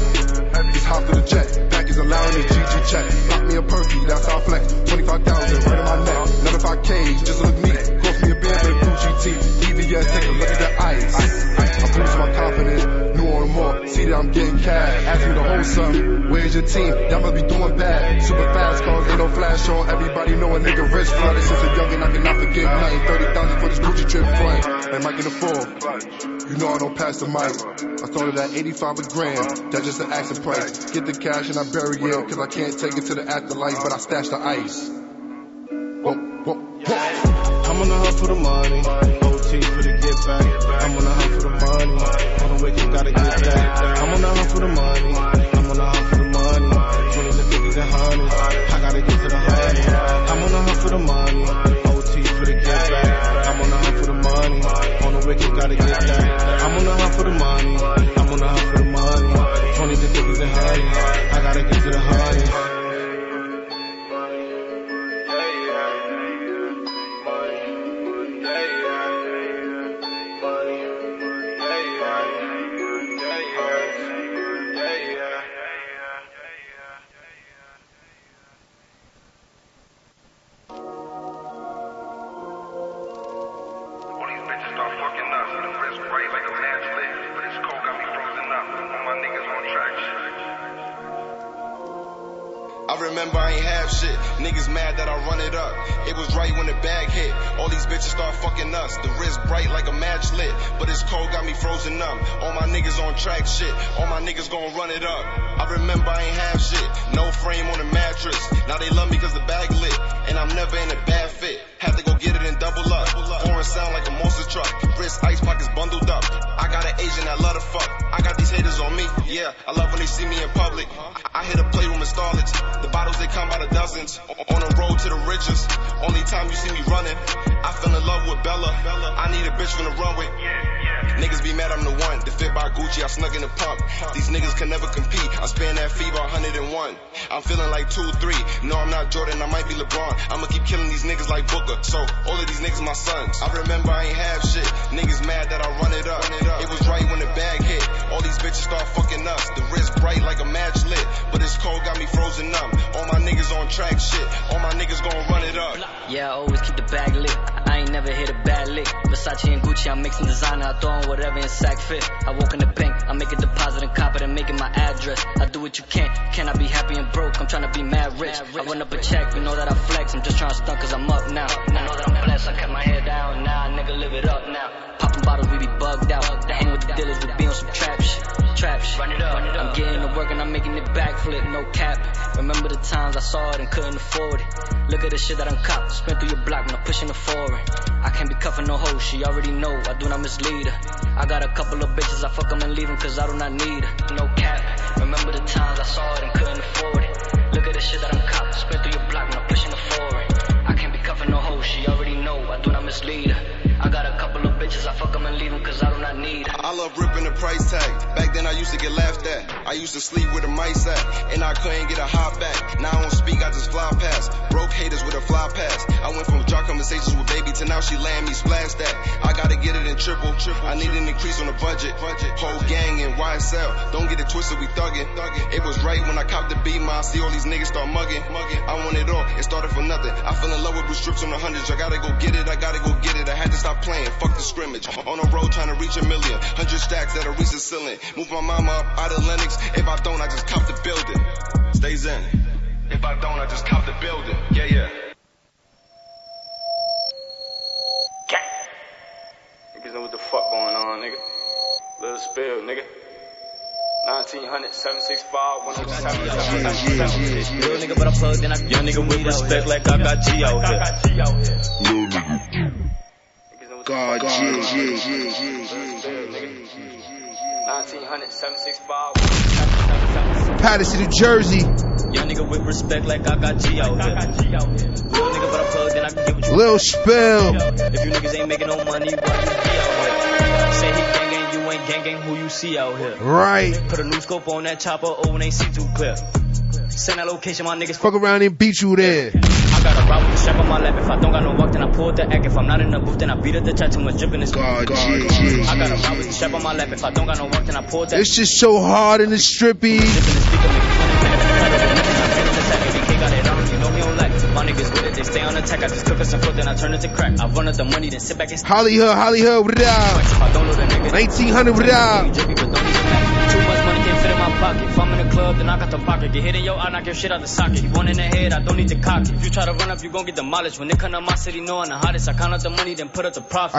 Just hop to the jet, back is allowing a GG check. Pop me a perfy, that's how I flex. 25,000 right in my neck. None of our cage, just look neat. Cost me a beer for the Gucci tee. DVS, take a look at the ice. I'm boosting my confidence, new on more. See that I'm getting cash. Ask me to hold something. Where's your team? Y'all must be doing bad. Super fast cars, ain't no flash on. Everybody know a nigga wrist flooded since a youngin'. I cannot forget nothing. 30,000 for this Gucci trip front. And Mike in the fall. You know I don't pass the mic. I started at 85 a gram. That's just an asking price. Get the cash and I bury it, cause I can't take it to the afterlife, but I stash the ice. Whoa, whoa, whoa. I'm on the hunt for the money, OT for the get back. I'm on the hunt for the money, on the wake up gotta get that. I'm on the hunt for the money, I'm on the hunt for the money. 20s and 50s and 100s, I gotta get to the 100. I'm on the hunt for the money, OT for the get back. I'm on the hunt for the money, on the wake up gotta get that. I'm on the hunt for the money, I'm on the hunt for the money. 20s and 50s and 100s, I gotta get to the 100. remember I ain't have shit. Niggas mad that I run it up. It was right when the bag hit. All these bitches start fucking us. The wrist bright like a match lit. But it's cold, got me frozen numb. All my niggas on track shit. All my niggas gon' run it up. I remember I ain't have shit. No frame on the mattress. Now they love me cause the bag lit. And I'm never in a bad fit. Have to go get it and double up. Foreign sound like a monster truck. Wrist, ice pockets bundled up. I got an Asian that love to fuck. I got these haters on me. Yeah, I love when they see me in public. I hit a playroom and starlets. The bottles, they come by the dozens. On the road to the riches. Only time you see me running. I fell in love with Bella. I need a bitch from the runway. Niggas be mad I'm the one. The fit by Gucci, I snug in the pump. These niggas can never compete. I spend that fever 101. I'm feeling like 2-3. No, I'm not Jordan, I might be LeBron. I'ma keep killing these niggas like Booker. So, all of these niggas my sons. I remember I ain't have shit. Niggas mad that I run it up. It was right when the bag hit. All these bitches start fucking us. The wrist bright like a match lit. But it's cold, got me frozen numb. All my niggas on track shit. All my niggas gon' run it up. Yeah, I always keep the bag lit. I ain't never hit a bad lick. Versace and Gucci, I'm mixing designer. I throw in whatever in sack fit. I walk in the bank, I make a deposit and cop it and make it my address. I do what you can't. Can I be happy and broke? I'm trying to be mad rich. I run up a check, you know that I flex. I'm just trying to stunt cause I'm up now. I know that I'm blessed, I kept my head down. Nah, nigga, live it up now. Popping bottles, we be bugged out. The hang with the dealers, we be on some trap shit. Run it up. I'm getting to work and I'm making it backflip, no cap. Remember the times I saw it and couldn't afford it. Look at the shit that I'm copped. Spin through your block when I'm pushing the foreign. I can't be cuffing no hoe, she already know I do not mislead her. I got a couple of bitches, I fuck them and leave them cause I do not need her. No cap. Remember the times I saw it and couldn't afford it. Look at the shit that I'm copped. Spin through your block when I'm pushing the foreign. I can't be cuffing no hoe, she already know I do not mislead her. I got a couple of bitches, I fuck them and leave them cause I do not need them. I love ripping the price tag. Back then I used to get laughed at. I used to sleep with a mice at. And I couldn't get a hop back. Now I don't speak, I just fly past. Broke haters with a fly pass. I went from dry conversations with baby to now she laying me splashed at. I gotta get it in triple. I need an increase on the budget. Whole gang in YSL. Don't get it twisted, we thuggin'. It was right when I copped the beam. I see all these niggas start mugging. I want it all, it started for nothing. I fell in love with blue strips on the hundreds. I gotta go get it, I gotta go get it. I had to stop playing, fuck the scrimmage. On the road trying to reach 1 million. 100 stacks that'll reach the ceiling. Move my mama up out of Lennox. If I don't, I just cop the building. Stays in. If I don't, I just cop the building. Yeah, yeah. Niggas know what the fuck going on, nigga. Little spill, nigga. 1900 765 107. Real nigga, but I'm plugged in. Young nigga with respect like I got G out here. God, yeah. Patterson, New Jersey. Young nigga with respect like I got G out here. Lil Spill. If you niggas ain't making no money, why you be out here? Say he gang and you ain't gang, who you see out here. Right. Put a new scope on that chopper, oh, and ain't see too clear. Send that location, my niggas fuck around and beat you there. I got a route with strap on my lap. If I don't got no walk, then I pull up the act. If I'm not in the booth, then I beat up the chat. Too much dripping is God, I got a route with strap on my lap. If I don't got no walk, then I pull up the act. It's just so hard in the strippy. My niggas with it, they stay on attack. I just cook us some food, then I turn it to crack. I run up the money, then sit back and Hollywood, what up? 1900, what up? If I'm in the club, then I got the pocket. Get hit in your eye, knock your shit out the socket. You one in the head, I don't need to cock it. If you try to run up, you gon' get demolished. When they come to my city, no, I'm the hottest. I count out the money, then put up the profit.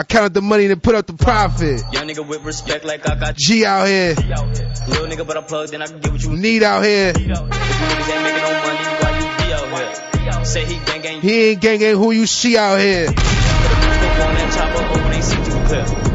Young nigga with respect like I got G out here. Real nigga, but I plugged in, I can get what you need out here. If you niggas ain't making no money, why you be out here? Say he gang gang. He ain't gang gang, who you see out here? Put a new on that.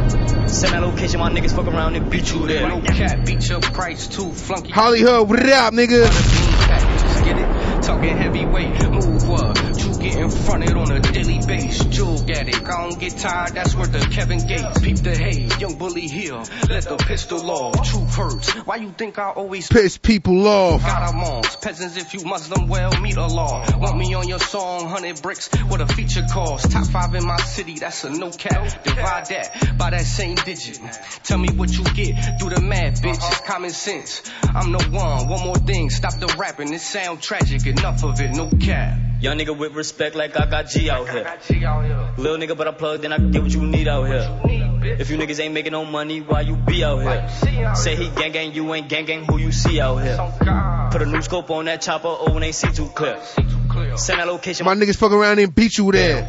Send that location, my niggas fuck around and beat you there. No cap, beat your price too, flunky. Hollywood, what up, nigga? Just get it, talking heavyweight, move up. You get in front of it on a daily base. Jewel at it, I don't get tired, that's worth the Kevin Gates. Peep the hay, young bully here, let the pistol off. Truth hurts, why you think I always piss people off? Got them on, peasants if you Muslim, well, meet a law. Want me on your song, 100 bricks, what a feature cost. Top 5 in my city, that's a no cap. Divide that by that same digit. Tell me what you get, do the math, bitch. It's common sense. I'm the one. One more thing, stop the rapping. It sound tragic, enough of it, no cap. Young nigga with respect like I got G out here. Lil nigga, but I plugged in, I can get what you need out here. If you niggas ain't making no money, why you be out here? Say he gang gang, you ain't gang gang, who you see out here? Put a new scope on that chopper, oh, and ain't see too clear. Send that location. My niggas fuck around and beat you there.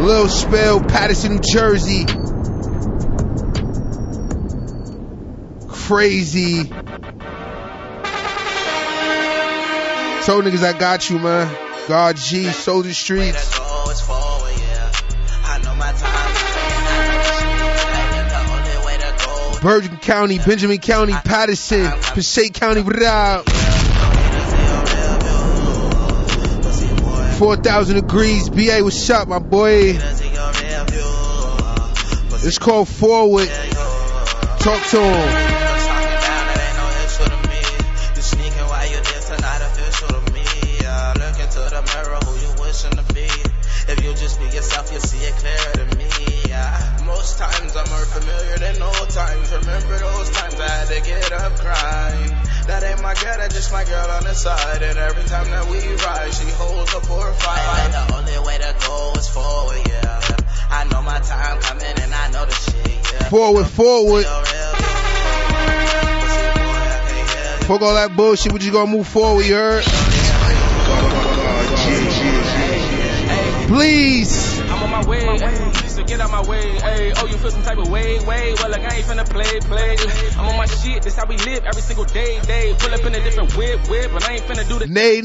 Lil Spell, Patterson, New Jersey. Crazy. Told niggas I got you, man. God G, Solar Streets. Bergen County, Benjamin County, Patterson, Passaic County, what up? 4,000 degrees, BA, what's up, my boy? It's called Forward. Talk to him. Remember those times I had to get up crying. That ain't my girl, that's just my girl on the side. And every time that we ride, she holds up for a fight. Like the only way to go is forward, yeah. I know my time coming and I know the shit, yeah. Forward, forward. Fuck all that bullshit, what you gonna move forward, you heard? Please. I'm on my way. Get out my way, ayy. Oh, you feel some type of way. Well, like I ain't finna play. I'm on my shit, this how we live every single day. Pull up in a different whip, but I ain't finna do the nay.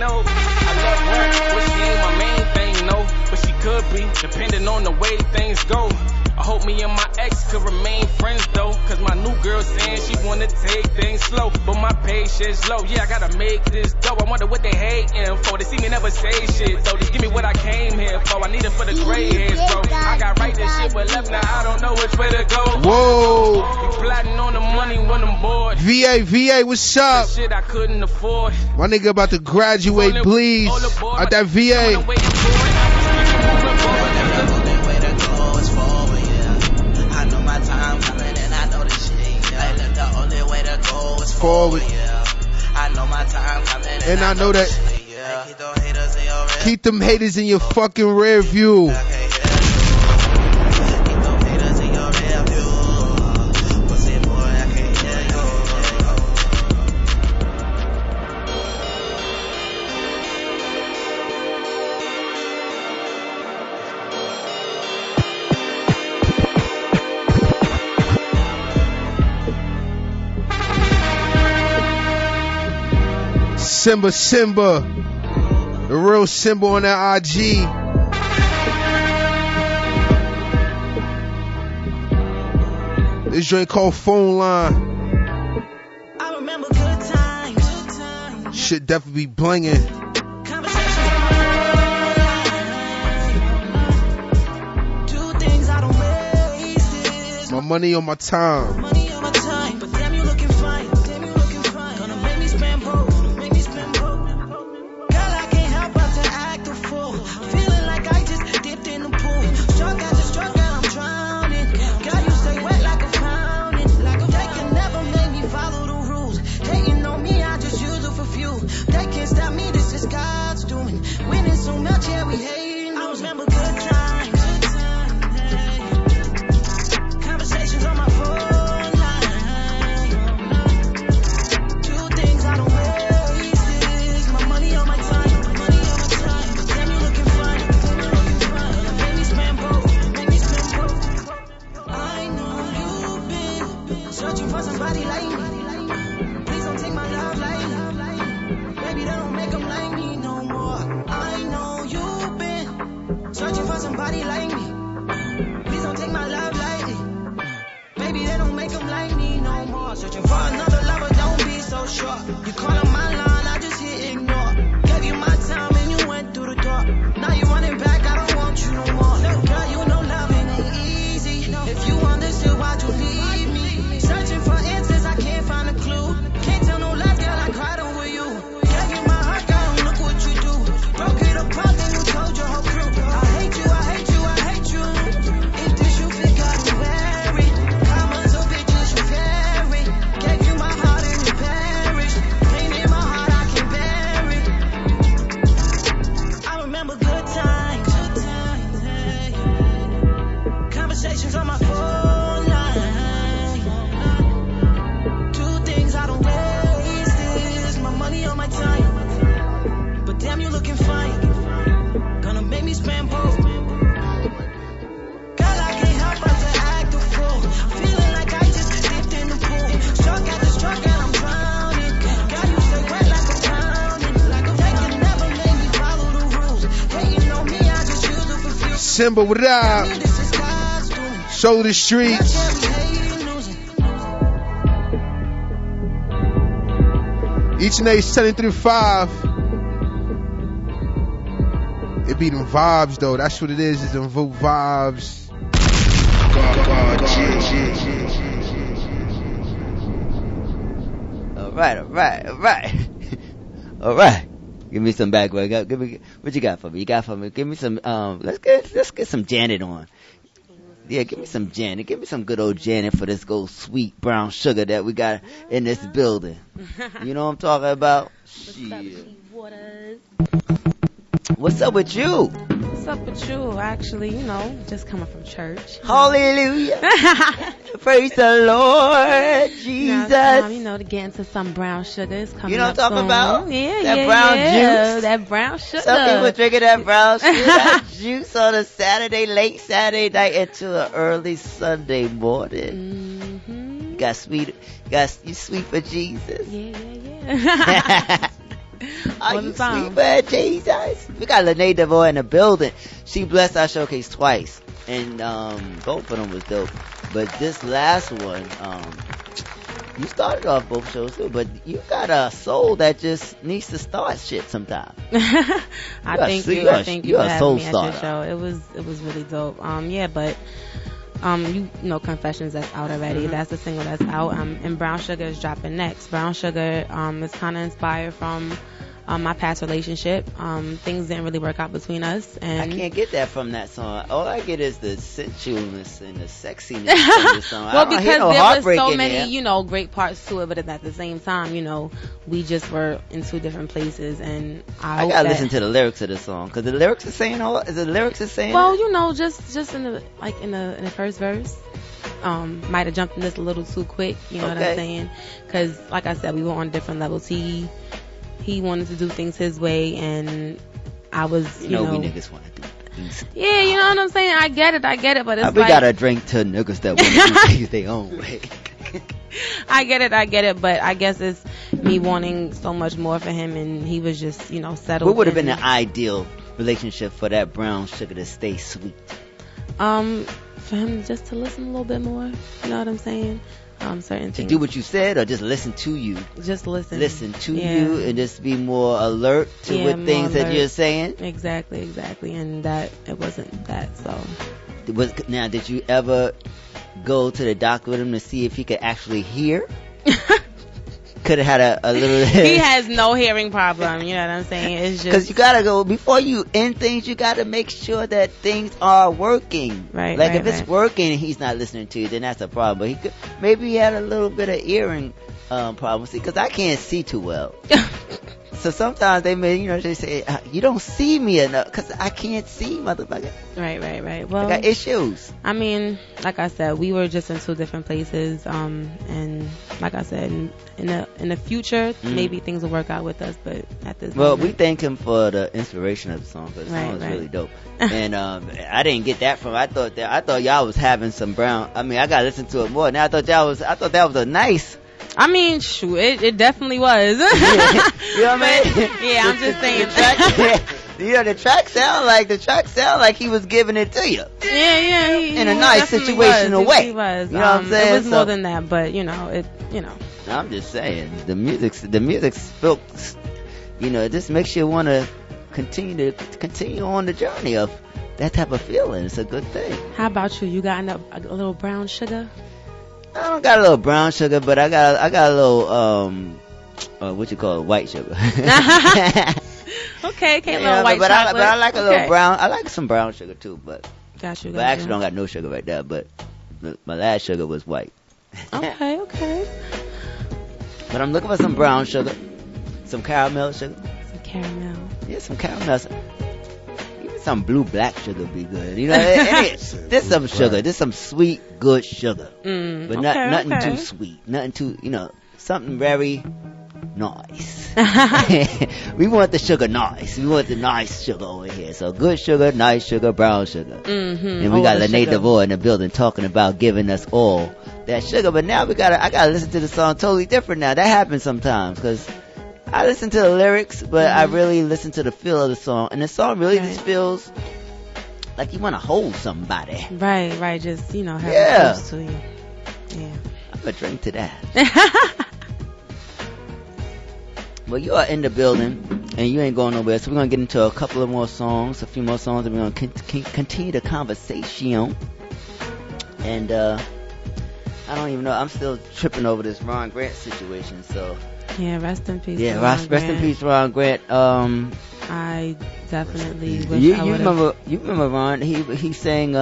No, I love her, but she ain't my main thing, no. But she could be, depending on the way things go. I hope me and my ex could remain friends, though. Cause my new girl saying she wanna take things slow. But my patience low, yeah, I gotta make this dough. I wonder what they hating for. They see me never say shit, though. Just give me what I came here for. I need it for the gray hairs, bro. I got right this shit, but left now I don't know which way to go. Whoa. You plotting on the money when I'm bored. VA, what's up? That shit I couldn't afford. My nigga about to graduate, please. At that VA. Forward. I know my time coming and I know that. Keep them haters in your fucking rear view. Simba, the real Simba on that IG. This joint called Phone Line. I remember good times. Shit definitely be blinging. Do things I don't waste. My money on my time. But damn, you looking fine. Gonna make me spend broke. Simba, what up? Solar Streets. Each night's 10 through 5. It be them vibes though. That's what it is. It's them vibes. Alright. Alright. Give me some background. Give me what you got for me. Give me some. Let's get some Janet on. Yeah, give me some Janet. Give me some good old Janet for this gold sweet brown sugar that we got in this building. You know what I'm talking about? What's up, G Waters? What's up with you? What's up with you? Actually, you know, just coming from church. Hallelujah. Praise the Lord, Jesus. Now it's time, you know, to get into some brown sugar. It's coming up soon. You know what I'm talking about? Yeah, that brown juice. That brown sugar. Some people drinking that brown sugar, that juice on a Saturday, late Saturday night into an early Sunday morning. Mm-hmm. You sweet for Jesus. Yeah. Are you sweet, man, Jesus? We got Lenae DeVore in the building. She blessed our showcase twice, and both of them was dope. But this last one, you started off both shows too, but you got a soul that just needs to start shit sometimes. I think you had me at your show. It was really dope. You know, Confessions, that's out already. Mm-hmm. That's the single that's out. And Brown Sugar is dropping next. Brown Sugar is kind of inspired from my past relationship. Things didn't really work out between us. And I can't get that from that song. All I get is the sensualness and the sexiness of the song. Well, because there were so many, you know, great parts to it, but at the same time, you know, we just were in two different places, and I gotta listen to the lyrics of the song, because the lyrics are saying well, you know, just in the first verse. Might have jumped in this a little too quick. You know what I'm saying? Because like I said, we were on different levels. He wanted to do things his way, and I was, you know, we niggas want to do things. Yeah, you know what I'm saying? I get it, but it's we gotta drink to niggas that want to do things their own way. I get it, but I guess it's me wanting so much more for him, and he was just, you know, settled. What would have been the ideal relationship for that brown sugar to stay sweet? For him just to listen a little bit more. You know what I'm saying? Certain things. To do what you said, or just listen to you. Just listen. Listen to you, and just be more alert to what things that you're saying. Exactly, and that it wasn't that. So, now did you ever go to the doctor with him to see if he could actually hear? Could have had a little. He has no hearing problem. You know what I'm saying? It's just because you gotta go before you end things. You gotta make sure that things are working. Right. Like if it's working and he's not listening to you, then that's a problem. But he had a little bit of hearing problems, because I can't see too well. So sometimes they may, you know, they say, you don't see me enough because I can't see, motherfucker. Right. Well, I got issues. I mean, like I said, we were just in two different places. And like I said, in the future, maybe things will work out with us. But at this moment, we thank him for the inspiration of the song, because the song was really dope. And I didn't get that from. I thought y'all was having some brown. I mean, I gotta listen to it more. Now I thought that was a nice. I mean, shoot, it definitely was. You know what I mean? Yeah, I'm just saying. The track sound like he was giving it to you. Yeah. In a nice situational way. He was. You know what I'm saying? It was more than that, but you know, I'm just saying, the music spoke. You know, it just makes you want to continue on the journey of that type of feeling. It's a good thing. How about you? You got a little brown sugar? I don't got a little brown sugar, but I got a little white sugar. Okay, white sugar. But I like a little brown. I like some brown sugar too, but I actually don't got no sugar right there. But my last sugar was white. Okay. But I'm looking for some brown sugar, some caramel sugar. Some caramel. Yeah, some caramel. Even some blue black sugar be good. You know, there's some sugar. There's some sweet, good sugar, but nothing too sweet. Nothing too, something very nice. We want the sugar nice. We want the nice sugar over here. So good sugar, nice sugar, brown sugar. Mm-hmm. And we got Lenae DeVore in the building talking about giving us all that sugar. But now I gotta listen to the song totally different now. That happens sometimes because I listen to the lyrics, but I really listen to the feel of the song, and the song really just feels like you want to hold somebody. Right, right. Just, you know, have yeah. close to you. Yeah. I'm going to drink to that. Well, you are in the building, and you ain't going nowhere. So we're going to get into a couple of more songs, a few more songs, and we're going to continue the conversation. And I don't even know. I'm still tripping over this Ron Grant situation, so. Yeah, rest in peace. Yeah, rest in peace, Ron Grant. I definitely wish I would've. You remember Ron? He sang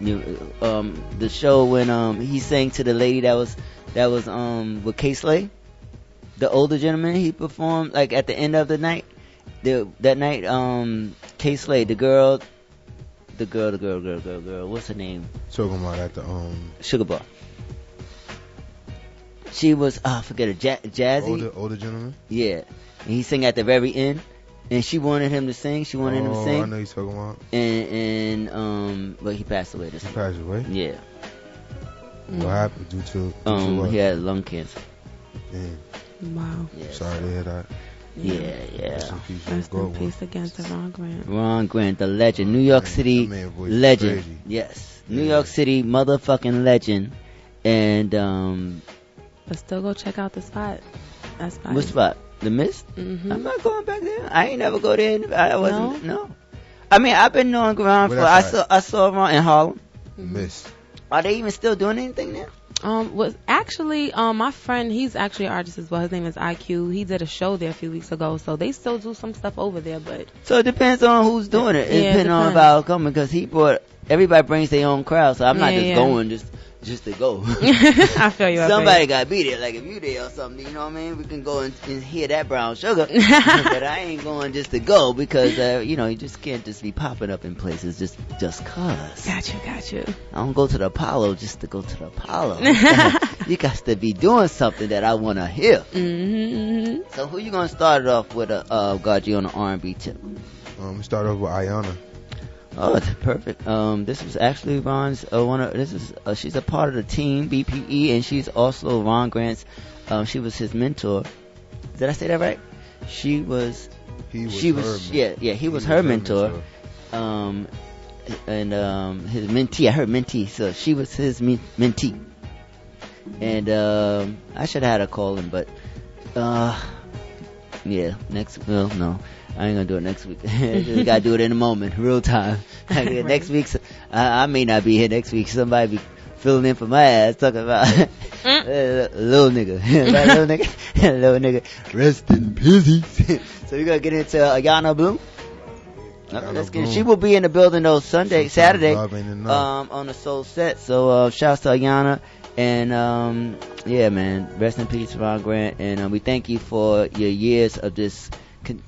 the show when he sang to the lady that was with K-Slay, the older gentleman. He performed like at the end of the night. That night, K-Slay, the girl. What's her name? Talking about at the Sugar Bar. She was, I forget it, Jazzy. Older gentleman? Yeah. And he sang at the very end. And she wanted him to sing. Oh, I know you're talking about. And but he passed away this year. He passed away? Yeah. What happened? Due to he had lung cancer. Damn. Wow. Yeah, sorry to hear that. Yeah. Rest in peace again to Ron Grant. Ron Grant, the legend. New York City legend. Crazy. Yes. Yeah. New York City motherfucking legend. And, but still go check out the spot. That's fine. What spot? The Mist? Mm-hmm. I'm not going back there. I ain't never go there. I wasn't. No. I mean, I've been knowing Ron for. I saw Ron in Harlem. Mm-hmm. Mist. Are they even still doing anything there? My friend, he's actually an artist as well. His name is IQ. He did a show there a few weeks ago, so they still do some stuff over there. But so it depends on who's doing it. It depends on if I'll come, because everybody brings their own crowd. So I'm not just going just to go. I feel you. Somebody got to be there. Like if you there or something, you know what I mean? We can go and hear that brown sugar. But I ain't going just to go, because, you just can't just be popping up in places just cause. Got you. I don't go to the Apollo just to go to the Apollo. You got to be doing something that I want to hear. Mm-hmm. So who you going to start it off with, God, you on the R&B tip? We start off with Ayana. Oh, that's perfect. This was actually Ron's. She's a part of the team BPE, and she's also Ron Grant's. She was his mentor. Did I say that right? He was her mentor. And his mentee. I heard mentee, so she was his mentee. And I should have had a call in, but no. I ain't gonna do it next week. Just gotta do it in a moment, real time. Right. Next week, I may not be here next week. Somebody be filling in for my ass, talking about little nigga, little nigga. Rest in peace. So we gonna get into Ayana Blue. She will be in the building though Saturday, on the Soul Set. So shouts to Ayana. And, man, rest in peace, Ron Grant. And we thank you for your years of this.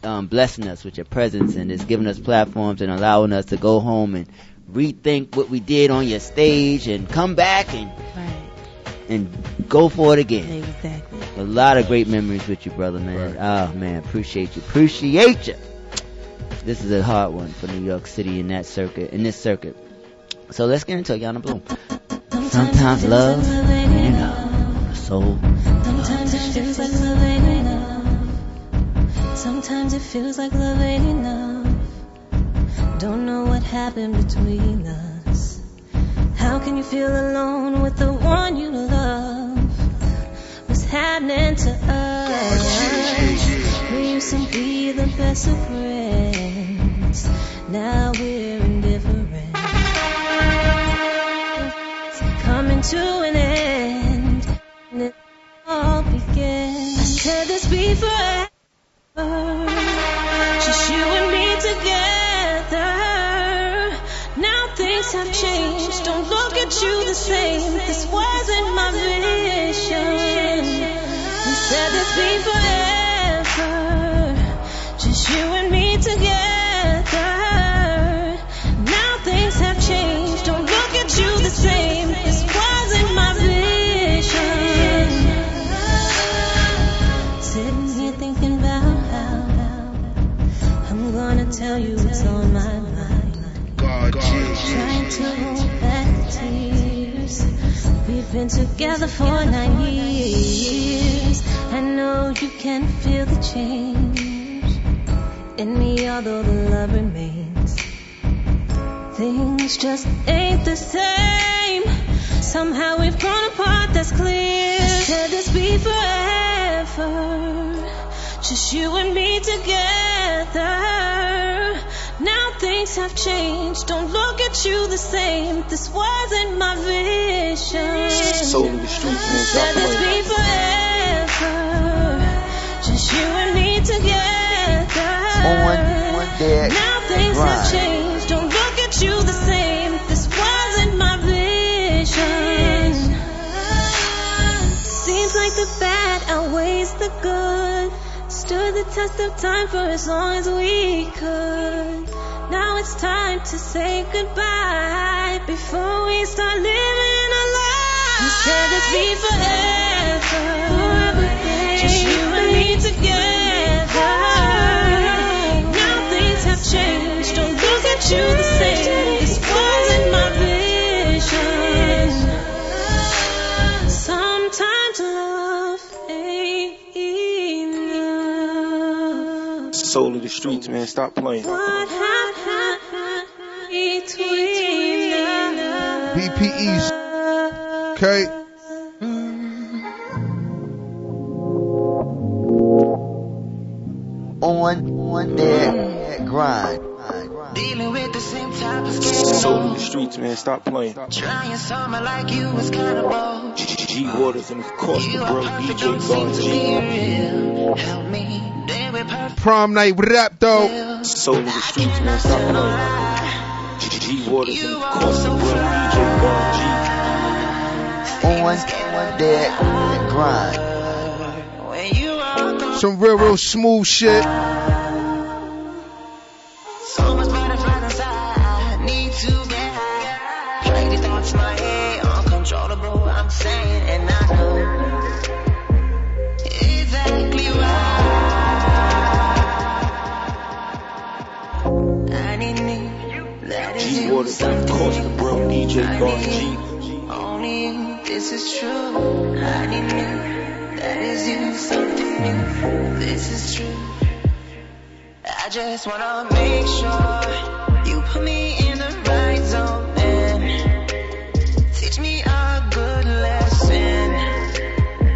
Blessing us with your presence, and it's giving us platforms and allowing us to go home and rethink what we did on your stage and come back and and go for it again. Exactly. A lot of great memories with you, brother, man. Right. Oh man, appreciate you. This is a hard one for New York City in this circuit. So let's get into Ayana Blue. Sometimes love, you know, soul. Sometimes it feels like love ain't enough. Sometimes it feels like love ain't enough. Don't know what happened between us. How can you feel alone with the one you love? What's happening to us? We used to be the best of friends. Now we're indifferent. It's coming to an end. And it all begins. I said this before. Just you and me together. Now things have changed. Don't look at you the same. This wasn't my vision. We said this be forever. Just you and me together. Now things have changed. Don't look at you the same. This wasn't my vision. Sitting here thinking. Gonna tell you it's on my mind. God, trying to hold back tears. We've been together for 9 years. I know you can feel the change in me, although the love remains. Things just ain't the same. Somehow we've grown apart, that's clear. Could this be forever? Just you and me together. Now things have changed. Don't look at you the same. This wasn't my vision. Soul in the streets, man. Could this be forever? Just you and me together. Now things have changed. Don't look at you the same. This wasn't my vision. Seems like the bad outweighs the good. Stood the test of time for as long as we could. Now it's time to say goodbye before we start living our lives. You said this be forever. Just you and me together. Change. Don't look at you the same. This wasn't my vision. Sometimes love ain't enough. Soul of the streets, man. Stop playing. What happened between us? BPE's. Okay. On that grind. Dealing with the same type of Soul in the streets, man. Stop playing. Trying something like you was kind of bold. G Waters and of course the bro DJ Bones. Prom Night, what up though? Soul in the streets, man. Stop playing. G Waters and of course the bro DJ Bones. On that grind. Some real smooth shit. So much butterfly inside. I need to get high. Play these thoughts in my head. Uncontrollable, I'm saying. And I know exactly why. I need you. G Waters, of course, the bro, DJ Boss G. Only you, this is true. I need you. That is you, something new. This is true. I just wanna make sure you put me in the right zone and teach me a good lesson.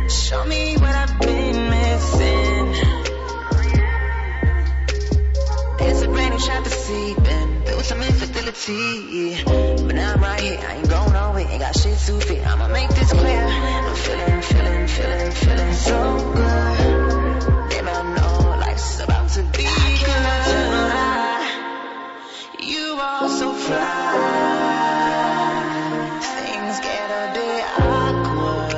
Show me what I've been missing. There's a brand new shot to see, been through some infertility, but now I'm right here. I ain't going nowhere. Ain't got shit to fear. I'ma make this clear. I'm feeling so good. Damn, I know life's about to be good. You are so fly. Things get a bit awkward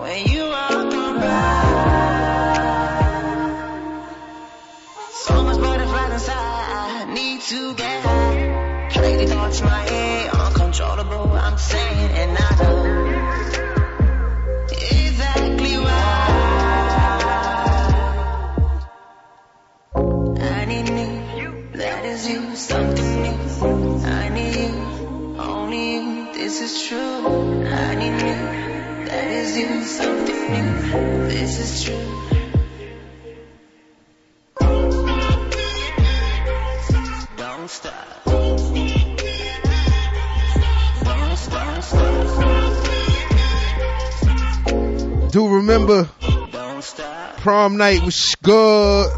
when you walk around. So much butterfly inside. I need to get high. Play the thoughts in my head. Uncontrollable, I'm saying, and I know. You, something new. I need you, only you. This is true. I need you. That is you, something new. This is true. Don't stop. Don't stop. Stop. Do remember? Don't stop. Prom night was good.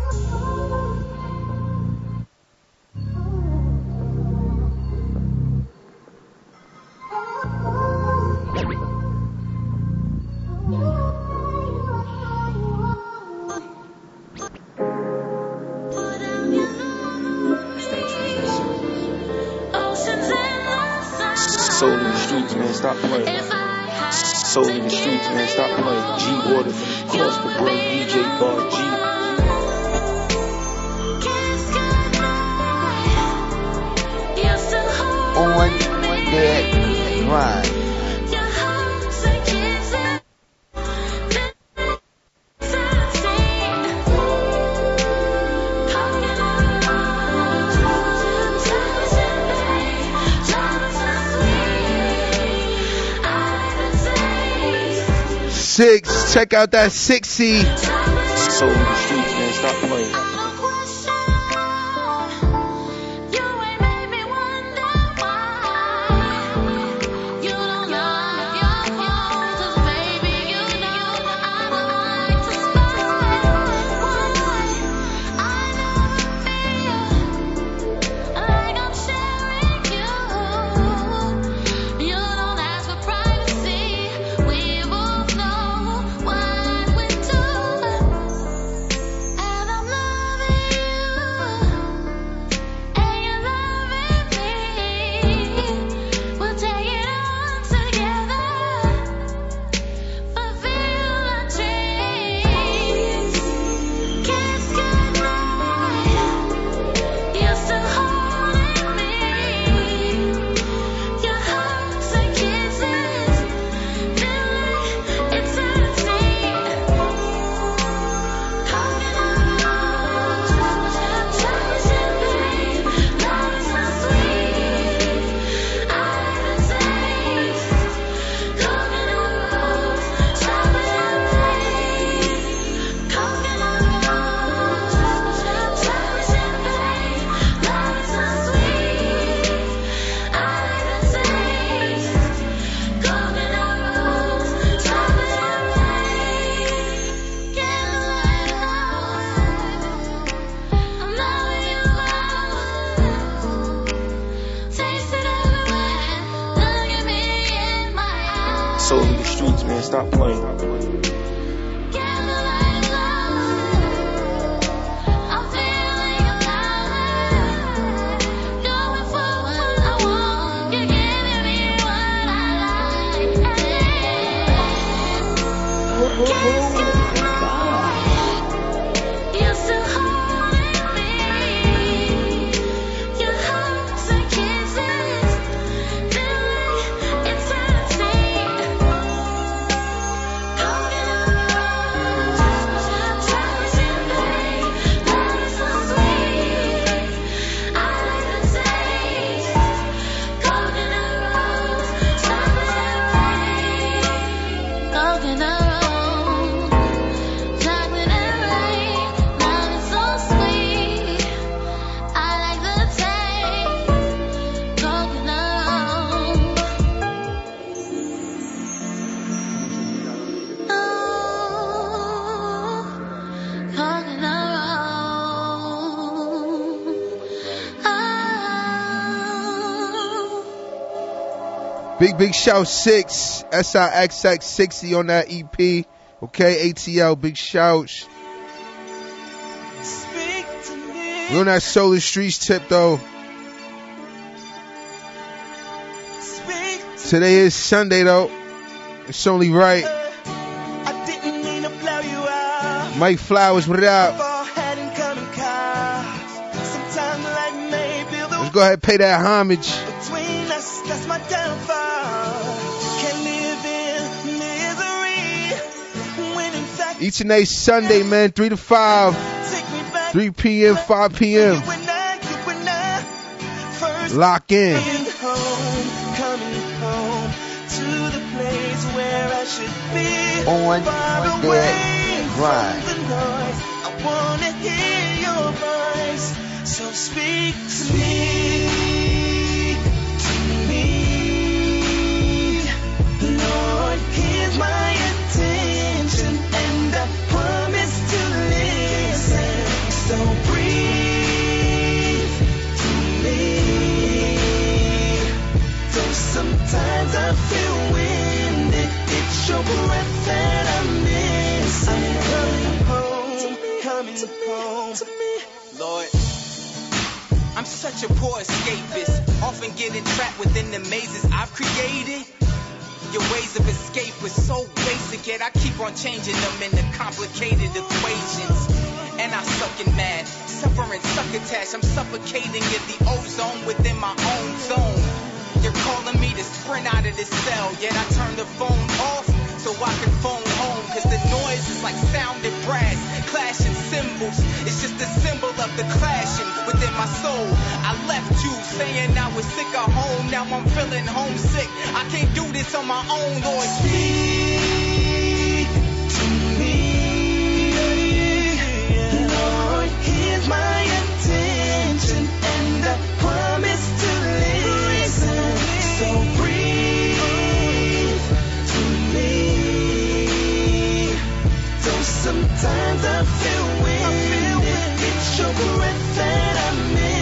Soul in the streets, man, stop playing. G Waters, of course, the bro, DJ Bar G. On that grind. Six, check out that 6C. Soul in the streets, man, stop playing. stop playing. Big shout 6, SIXX 60 on that EP. Okay, ATL, big shouts. We're on that Solar Streets tip though. Today is Sunday though. It's only right. Mike Flowers, what up? Let's go ahead and pay that homage. That's my downfall. Can't live in misery. When in fact, each and every Sunday, man, 3 to 5. 3 p.m., 5 p.m. Lock in. Coming home to the place where I should be. On far away from the noise. I want to hear your voice. So speak to me. Here's my attention, and I promise to listen. So breathe to me. Though sometimes I feel winded, it's your breath that I miss. I'm coming home to me, Lord. I'm such a poor escapist, often getting trapped within the mazes I've created. Your ways of escape is so basic, yet I keep on changing them into complicated equations. And I suck in mad, suffering succotash. I'm suffocating in the ozone within my own zone. You're calling me to sprint out of this cell, yet I turn the phone off so I can phone home. Cause the noise is like sounded brass, clashing cymbals. It's just a symbol of the clashing within my soul. I left you saying I was sick of home, now I'm feeling homesick. I can't do this on my own, Lord. Speak to me, Lord, here's my attention, and I promise to listen. So breathe to me. Though sometimes I feel winded, it's your breath that I miss.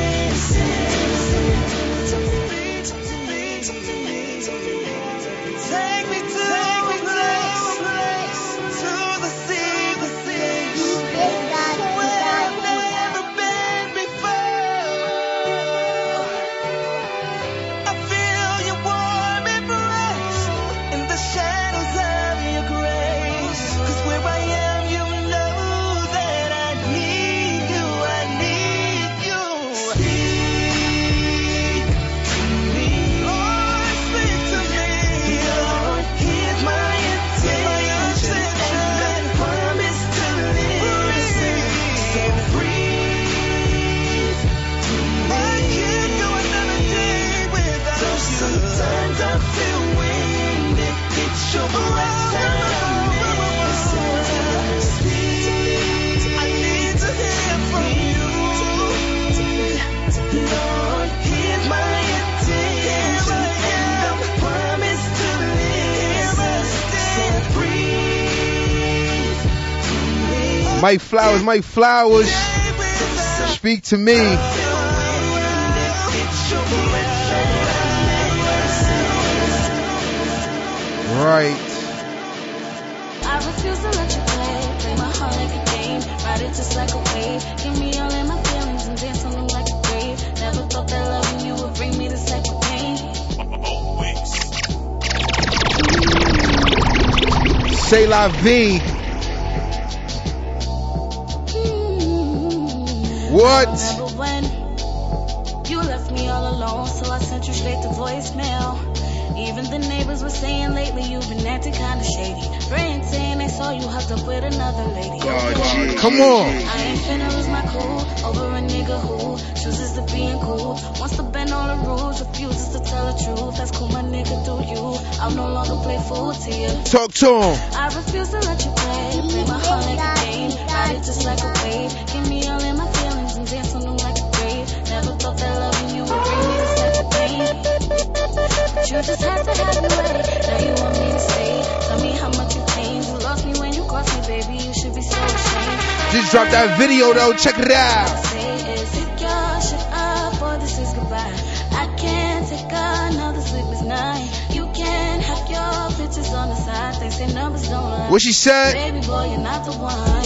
Mike Flowers, speak to me. Right. I refuse to let you play my heart like a game, ride it just like a wave. Give me all in my feelings and dance on them like a grave. Never thought that loving you would bring me this type of pain. C'est la vie. What? I remember when you left me all alone, so I sent you straight to voicemail. Even the neighbors were saying lately you've been acting kind of shady. Friends saying they saw you hooked up with another lady. Oh, come on. I ain't finna lose my cool over a nigga who chooses to be cool. Wants to bend all the rules, refuses to tell the truth. That's cool, my nigga, do you. I'll no longer play fool to you. Talk to him. I refuse to let you play my heart like a game. Ride it just like a wave. Give me all in my feelings and dance on them like a grave. Never thought that loving you would bring me this type of pain. You just have to have your way. Now you want me to stay. Tell me how much you changed. You lost me when you caught me, baby. You should be so ashamed. Just drop that video though, check it out. Say, is it your shit up or this is goodbye? I can't take another sleepless night. You can't have your pictures on the side. They say numbers don't lie. What she said? Baby boy, you're not the one. Oh,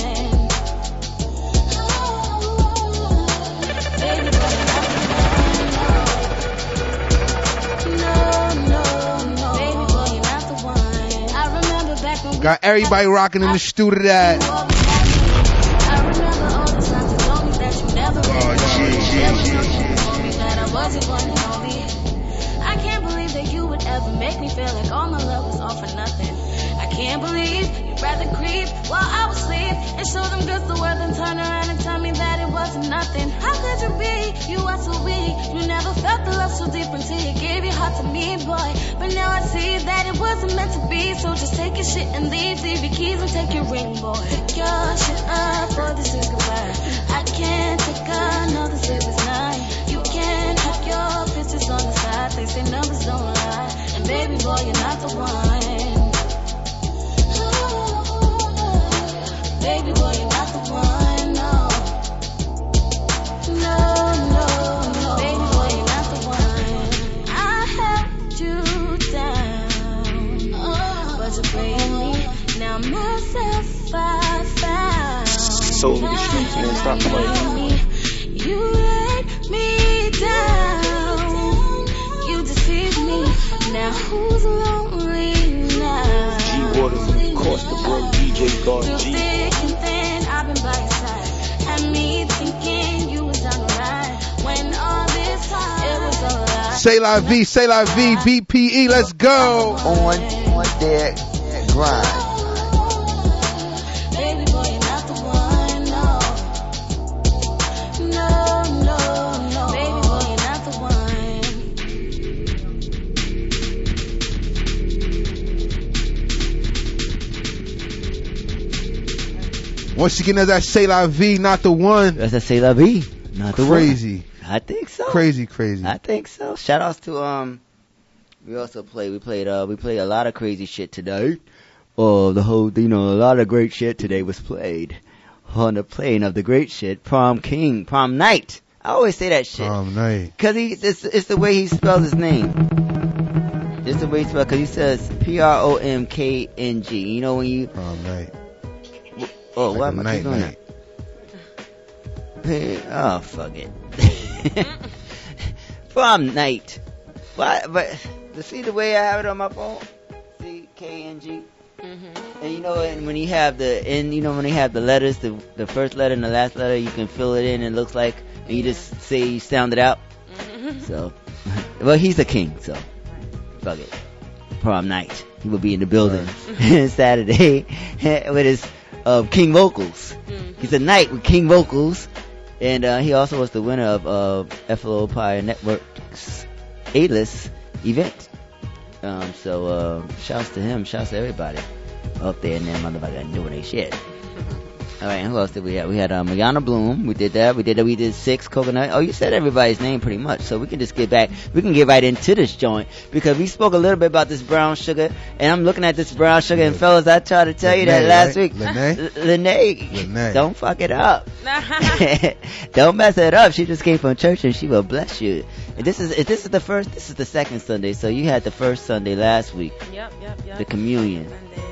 baby boy, you're not the one. Got everybody rocking in the studio that. I can't believe that you would ever make me feel like all my love was all for nothing. I can't believe you'd rather creep while I was asleep and show them girls the world and turn around and tell me that it wasn't nothing. How could you be? You are so weak. You never felt the love so deep until you gave your heart to me, boy. But now I see that it wasn't meant to be. So just take your shit and leave. Leave your keys and take your ring, boy. Pick your shit up for this is goodbye. I can't take another sleepless night. You can't have your pictures on the side. They say numbers don't lie. And baby boy, you're not the one. Baby boy, you're not the one, no. No, no, no. Baby boy, you're not the one. I held you down, oh, but you're playing me. Now myself I found. So the streets, man, stop playing. You let me down. You deceived me. Now who's lonely now? G Waters, of course, the bro DJ guard G. Say la vie, say la vie, BPE, let's go. On that grind. Baby boy, you're not the one, no. No, no, no. Baby boy, you're not the one. Once again, that's that say la vie, not the one. That's that say la vie, not the one. Crazy. I think so. Crazy. I think so. Shout outs to we played a lot of crazy shit today. Oh, the whole, a lot of great shit today was played on the plane of the great shit. Prom Knight. I always say that shit. Prom Knight. Cause it's the way he spells his name. It's the way he spells, cause he says PROMKNG. You know when you Prom Knight. Oh, like why am I doing that? Oh, fuck it. Prom Night. Why? But see the way I have it on my phone. C K N G. Mm-hmm. And when you have the letters, the first letter and the last letter, you can fill it in. And it looks like, and you just say you sound it out. Mm-hmm. So, well, he's a king. So, fuck it. Prom Night. He will be in the building Saturday with his king vocals. Mm-hmm. He's a knight with king vocals. And he also was the winner of FLO Pie Network's A-List event. Shouts to him. Shouts to everybody up there. And then motherfucker doing their shit. All right, and who else did we have? We had Ayana Bloom. We did that. We did Six Coconut. Oh, you said everybody's name pretty much. So we can just get back. We can get right into this joint because we spoke a little bit about this brown sugar. And I'm looking at this brown sugar. And fellas, I tried to tell you that last week. Lenae, don't fuck it up. Don't mess it up. She just came from church and she will bless you. And this is the second Sunday. So you had the first Sunday last week. Yep. The communion. Sunday.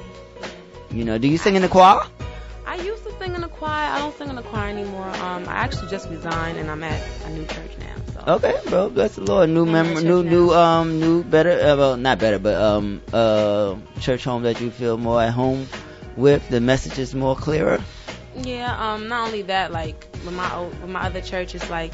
You know, do you sing in the choir? I used to sing in the choir. I don't sing in the choir anymore. I actually just resigned, and I'm at a new church now. So. Okay, bro, bless the Lord. New, better, church home that you feel more at home with. The message is more clearer. Yeah. Not only that, like with my other church, it's like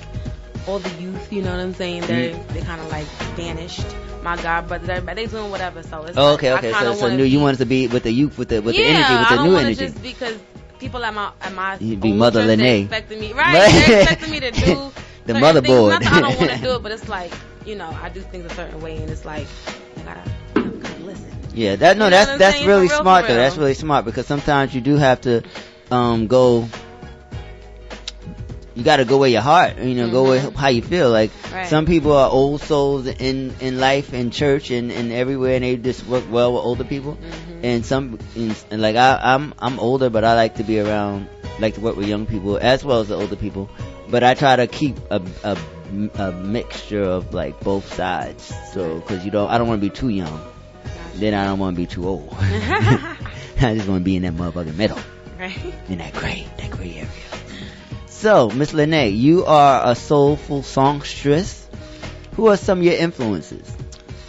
all the youth. You know what I'm saying? They kind of like vanished. My God, but they doing whatever. So it's you wanted to be with the youth, with the energy, with the new energy. Yeah, I don't want to just because people at my you'd be Mother Lenae. They expecting me, right? They're expecting me to do the motherboard. Not that I don't want to do it, but it's like, you know, I do things a certain way, and it's like I gotta listen. Yeah, that's really smart though. That's really smart because sometimes you do have to go. You gotta go with your heart, you know, go with how you feel. Like, some people are old souls in life, in church, and everywhere, and they just work well with older people. Mm-hmm. And I'm older, but I like to be around, like to work with young people as well as the older people. But I try to keep a mixture of like both sides, so because I don't want to be too young, then I don't want to be too old. I just want to be in that motherfucking middle, right? In that gray area. So, Miss Lenae, you are a soulful songstress. Who are some of your influences?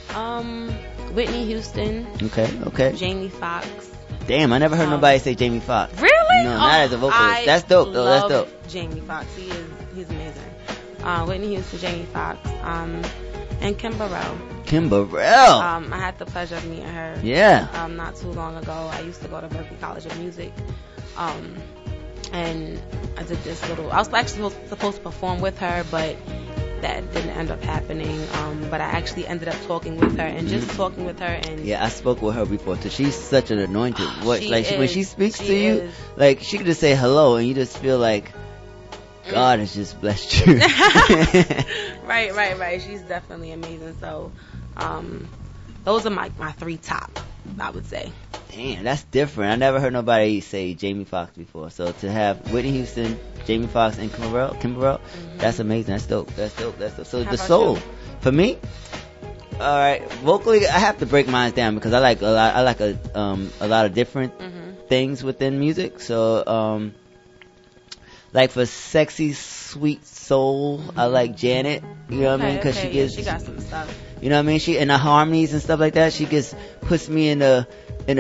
Whitney Houston. Okay. Jamie Foxx. Damn, I never heard nobody say Jamie Foxx. Really? No, not as a vocalist. That's dope, though. That's dope. Jamie Foxx. He's amazing. Whitney Houston, Jamie Foxx, and Kim Burrell. I had the pleasure of meeting her. Yeah. Not too long ago. I used to go to Berklee College of Music. And I did this I was actually supposed to perform with her, but that didn't end up happening. But I actually ended up talking with her and just talking with her. And yeah, I spoke with her before too. She's such an anointed voice. She is, when she speaks to you, like she could just say hello and you just feel like God has just blessed you. Right. She's definitely amazing. So, those are my three top, I would say. Damn, that's different. I never heard nobody say Jamie Foxx before. So to have Whitney Houston, Jamie Foxx, and Kim Burrell, that's amazing. That's dope. So how the soul, you? For me, all right, vocally, I have to break mine down because I like a lot of different things within music. So, like for sexy, sweet soul, I like Janet. You know what I mean? Because she gives, she got some stuff. You know what I mean? She and the harmonies and stuff like that. She just puts me in a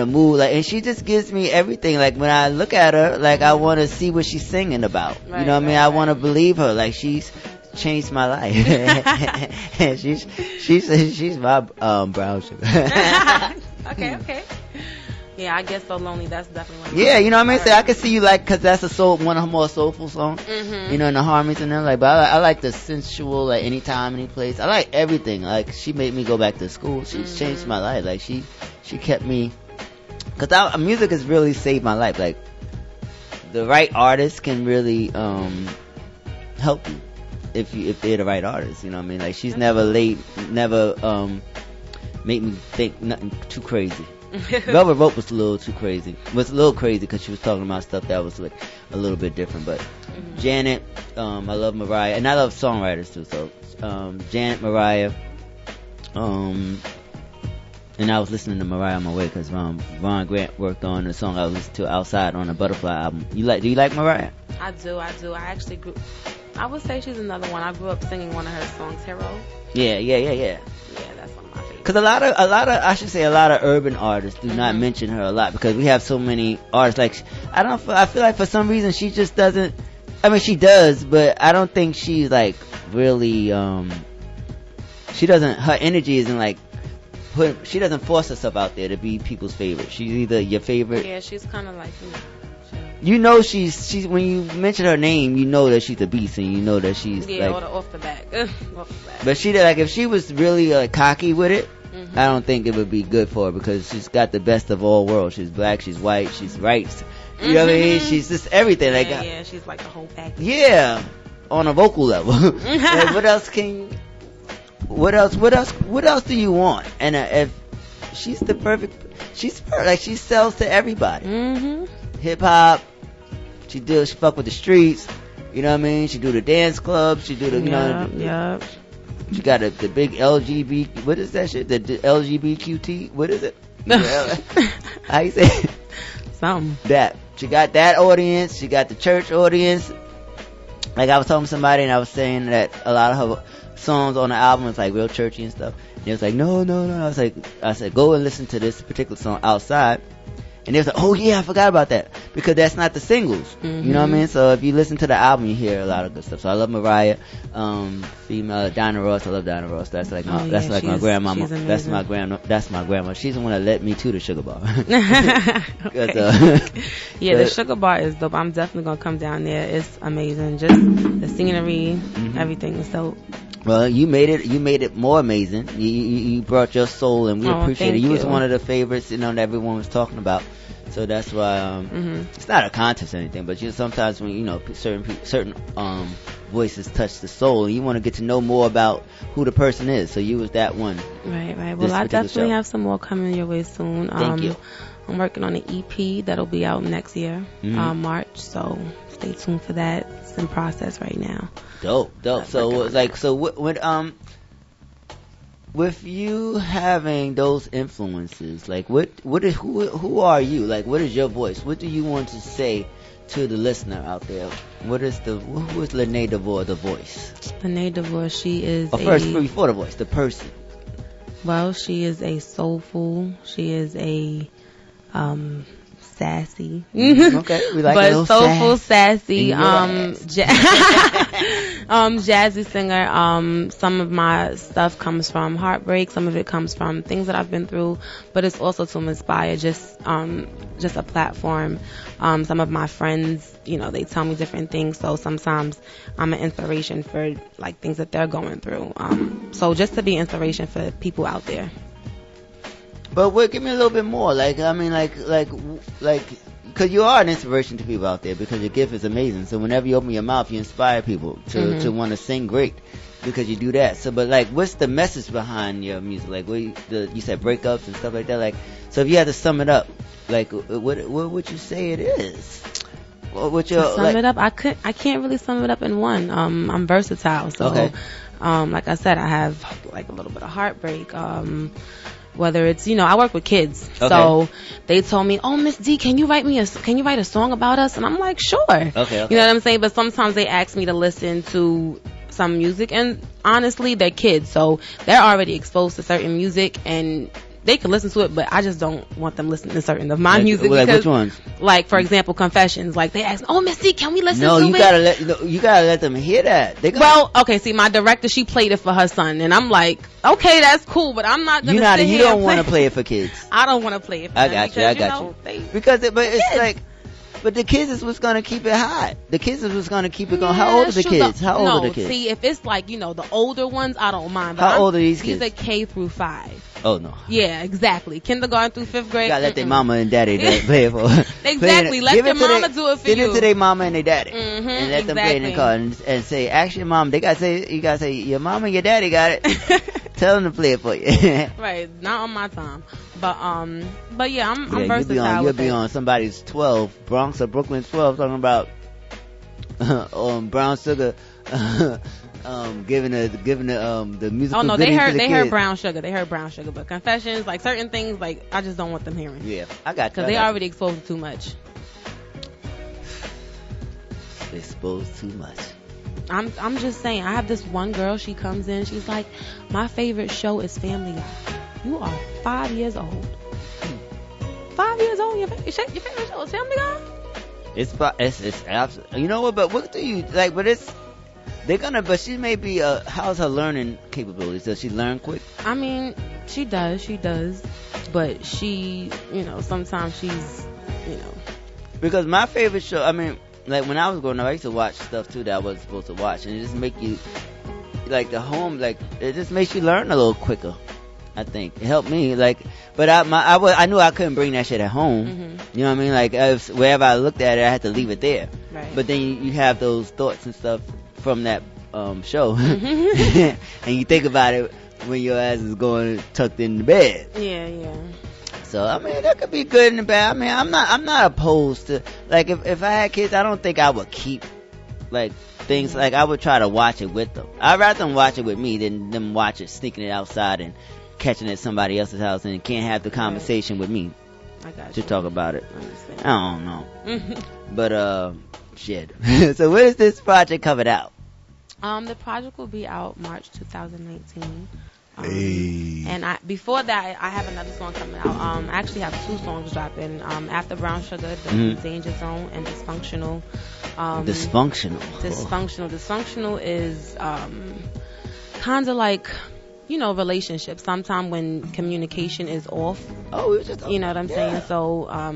mood, like, and she just gives me everything. Like when I look at her, like I want to see what she's singing about. Right, you know what I mean? I want to believe her. Like she's changed my life. she's my brown sugar. Okay. Yeah, I guess So Lonely, that's definitely one. Yeah, you know what I mean? So I can see you like, because that's one of her more soulful songs, you know, and the harmonies and them. Like, but I like the sensual, like, anytime, any place. I like everything. Like, she made me go back to school. She's changed my life. Like, she kept me, because music has really saved my life. Like, the right artist can really help you if they're the right artist. You know what I mean? Like, she's never late, never made me think nothing too crazy. Velvet Rope was a little too crazy. Was a little crazy because she was talking about stuff that was like a little bit different. But Janet, I love Mariah, and I love songwriters too. So Janet, Mariah, and I was listening to Mariah on my way because Ron Grant worked on a song I was listening to outside on a Butterfly album. Do you like Mariah? I do. I actually grew. I would say she's another one. I grew up singing one of her songs, Hero. Yeah. Yeah, that's one of my favorites. Because a lot of urban artists do not mention her a lot because we have so many artists. Like, I feel like for some reason she just doesn't. I mean, she does, but I don't think she's like really. She doesn't. Her energy isn't like. She doesn't force herself out there to be people's favorite. She's either your favorite. Yeah, she's kind of like. You know she's when you mention her name, you know that she's a beast, and you know that she's like, off the back. But she like if she was really cocky with it, I don't think it would be good for her because she's got the best of all worlds. She's black, she's white, she's rights. You know what I mean? She's just everything. Yeah, she's like the whole package. Yeah, on a vocal level. Like, what else do you want? And if she's the perfect, she sells to everybody. Hip hop. She fuck with the streets. You know what I mean? She do the dance clubs. She do the, She got the big LGBT. What is that shit? The LGBTQ. What is it? How you say it? something. That she got that audience, she got the church audience. Like I was talking to somebody and I was saying that a lot of her songs on the album was like real churchy and stuff. And they was like, no. I said, go and listen to this particular song outside. And they was like, oh yeah, I forgot about that. Because that's not the singles. Mm-hmm. You know what I mean? So if you listen to the album, you hear a lot of good stuff. So I love Mariah, female Diana Ross. I love Diana Ross. That's like my, that's like my grandmama. That's my grandma. She's the one that led me to the Sugar Bar. Yeah, the Sugar Bar is dope. I'm definitely gonna come down there. It's amazing. Just the scenery, everything is dope. Well, you made it more amazing. You brought your soul, and we appreciate it. You was one of the favorites, you know, that everyone was talking about. So that's why it's not a contest or anything, but you sometimes when you know certain voices touch the soul, you want to get to know more about who the person is. So you was that one. Right. Well, I definitely have some more coming your way soon. Thank you. I'm working on an EP that'll be out next year, March. So stay tuned for that. It's in process right now. Dope. So it's like, so with you having those influences, like who are you? Like, what is your voice? What do you want to say to the listener out there? Who is Lenae DeVore, the voice? Lenae DeVore, she is. Before the voice, the person. Well, she is a soulful. She is a sassy. Okay, we like but soulful, sassy. Jazzy singer. Some of my stuff comes from heartbreak. Some of it comes from things that I've been through. But it's also to inspire. Just a platform. Some of my friends, you know, they tell me different things. So sometimes I'm an inspiration for like things that they're going through. So just to be inspiration for people out there. But give me a little bit more. Like, I mean, like, because you are an inspiration to people out there because your gift is amazing. So whenever you open your mouth, you inspire people to want to sing great because you do that. So, but like, what's the message behind your music? Like, you said breakups and stuff like that. Like, so if you had to sum it up, like, what would you say it is? What would your, to sum like, it up? I can't really sum it up in one. I'm versatile. So, okay. Like I said, I have like a little bit of heartbreak. Whether it's, you know, I work with kids, okay. So they told me, "Oh, Miss D, can you write a song about us?" And I'm like, "Sure." Okay. You know what I'm saying? But sometimes they ask me to listen to some music, and honestly, they're kids, so they're already exposed to certain music, and they can listen to it, but I just don't want them listening to certain of my music. Like, because, which ones? Like, for example, Confessions. Like, they ask, "Oh, Miss D, can we listen to it?" You gotta let them hear that. Well, okay, see, my director, she played it for her son, and I'm like, okay, that's cool, but I'm not gonna. You don't want to play it for kids. I don't want to play it for kids. I got you. But the kids is what's gonna keep it hot. The kids is what's gonna keep it going. How old are the kids? See, if it's like, you know, the older ones, I don't mind. But how old are these kids? These are K-5. Oh no. Yeah, exactly. Kindergarten through 5th grade. You gotta let their mama and daddy play it for. Exactly. Let their mama do it for you. Give it to their mama and their daddy, and let them play in the car and say, "Actually, mom, you gotta say your mama and your daddy got it." Tell them to play it for you. Right, not on my time. But yeah, I'm versatile. You'll be on somebody's 12 Bronx or Brooklyn 12 talking about Brown Sugar, giving the musical. Oh no, they heard Brown Sugar. They heard Brown Sugar, but Confessions, like certain things, like I just don't want them hearing. Yeah, I got you. Because they already exposed to too much. Exposed too much. I'm just saying, I have this one girl, she comes in, she's like, "My favorite show is Family Guy." You are 5 years old. 5 years old? Your favorite show is Family Guy? It's absolute. You know what? But what do you like? But it's they're gonna. But she may be. How's her learning capabilities? Does she learn quick? I mean, she does. She does. But she, you know, sometimes she's, you know. Because my favorite show. I mean, like when I was growing up, I used to watch stuff too that I wasn't supposed to watch, and it just make you like the home. Like it just makes you learn a little quicker. I think it helped me, like, but I knew I couldn't bring that shit at home. You know what I mean? Like, wherever I looked at it, I had to leave it there. Right. But then you have those thoughts and stuff from that show, and you think about it when your ass is going tucked in the bed. Yeah. So I mean, that could be good and bad. I mean, I'm not opposed to, like, if I had kids, I don't think I would keep like things. Like, I would try to watch it with them. I'd rather them watch it with me than them watch it sneaking it outside and catching at somebody else's house and can't have the conversation with me. I got to talk about it. I don't know. But, shit. So when is this project coming out? The project will be out March 2019. And before that, I have another song coming out. I actually have two songs dropping. After Brown Sugar, the Danger Zone, and Dysfunctional. Dysfunctional. Dysfunctional is kind of like, you know, relationships. Sometimes when communication is off. Oh, it was just. You know what I'm saying? So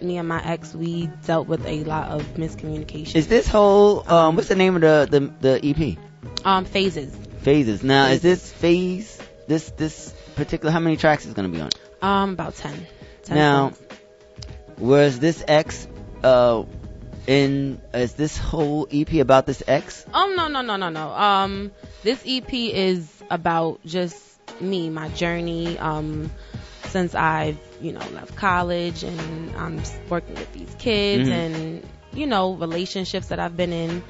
me and my ex, we dealt with a lot of miscommunication. Is this whole what's the name of the EP? Phases. Phases. Now, is this phase? This particular, how many tracks is going to be on it? About 10 now, songs. Was this ex is this whole EP about this ex? Oh, no. This EP is about just me, my journey, since I've, left college and I'm working with these kids and, relationships that I've been in.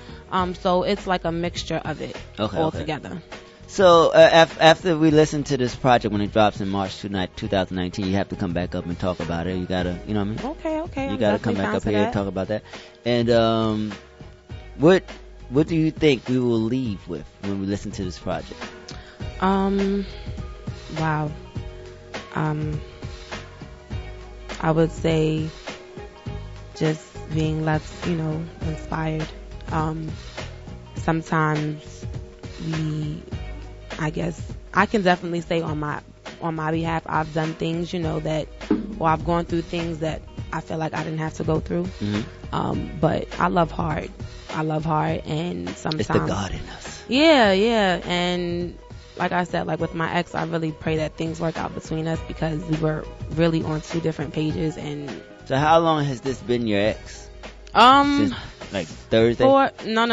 So it's like a mixture of it together. So after we listen to this project, when it drops in March 2019, you have to come back up and talk about it. You gotta, Okay. You gotta come back up here and talk about that. And what do you think we will leave with when we listen to this project? Wow. I would say just being left, inspired. Sometimes I guess I can definitely say on my behalf, I've done things, I've gone through things that I feel like I didn't have to go through. Mm-hmm. But I love hard. And sometimes it's the God in us. Yeah. And like I said, like with my ex, I really pray that things work out between us because we were really on two different pages. And so, how long has this been your ex? Since, like Thursday? No.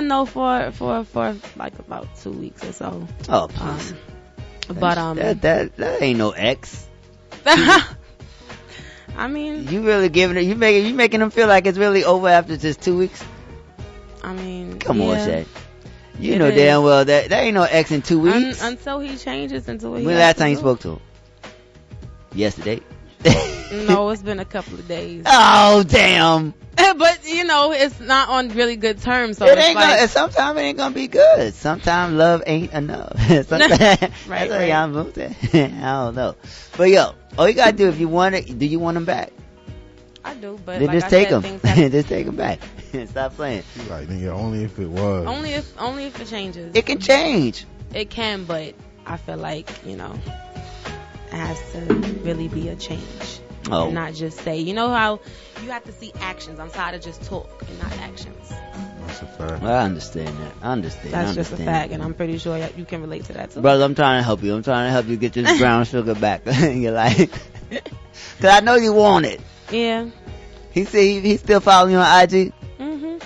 No, for like about 2 weeks or so. Oh, please. But that ain't no ex. I mean, you really giving it. You making them feel like it's really over after just 2 weeks. I mean, come on, Shay. You know damn well that ain't no ex in 2 weeks. Until he changes into what he. When last time you spoke to him? Yesterday. No, it's been a couple of days. Oh, damn. But, it's not on really good terms. So sometimes it ain't going to be good. Sometimes love ain't enough. That's how y'all moved it. I don't know. But, all you got to do if you want it, do you want them back? I do, but then like just take them. Just take them back. Stop playing. She's like, nigga, only if it was. Only if it changes. It can change. It can, but I feel like, has to really be a change and not just say how you have to see actions. I'm tired of just talk and not actions. That's a fact. Well, I understand that. That's just a fact, and I'm pretty sure you can relate to that too. Brother, I'm trying to help you. I'm trying to help you get this brown sugar back in your life because I know you want it. Yeah. He said he's still following you on IG. Mm-hmm.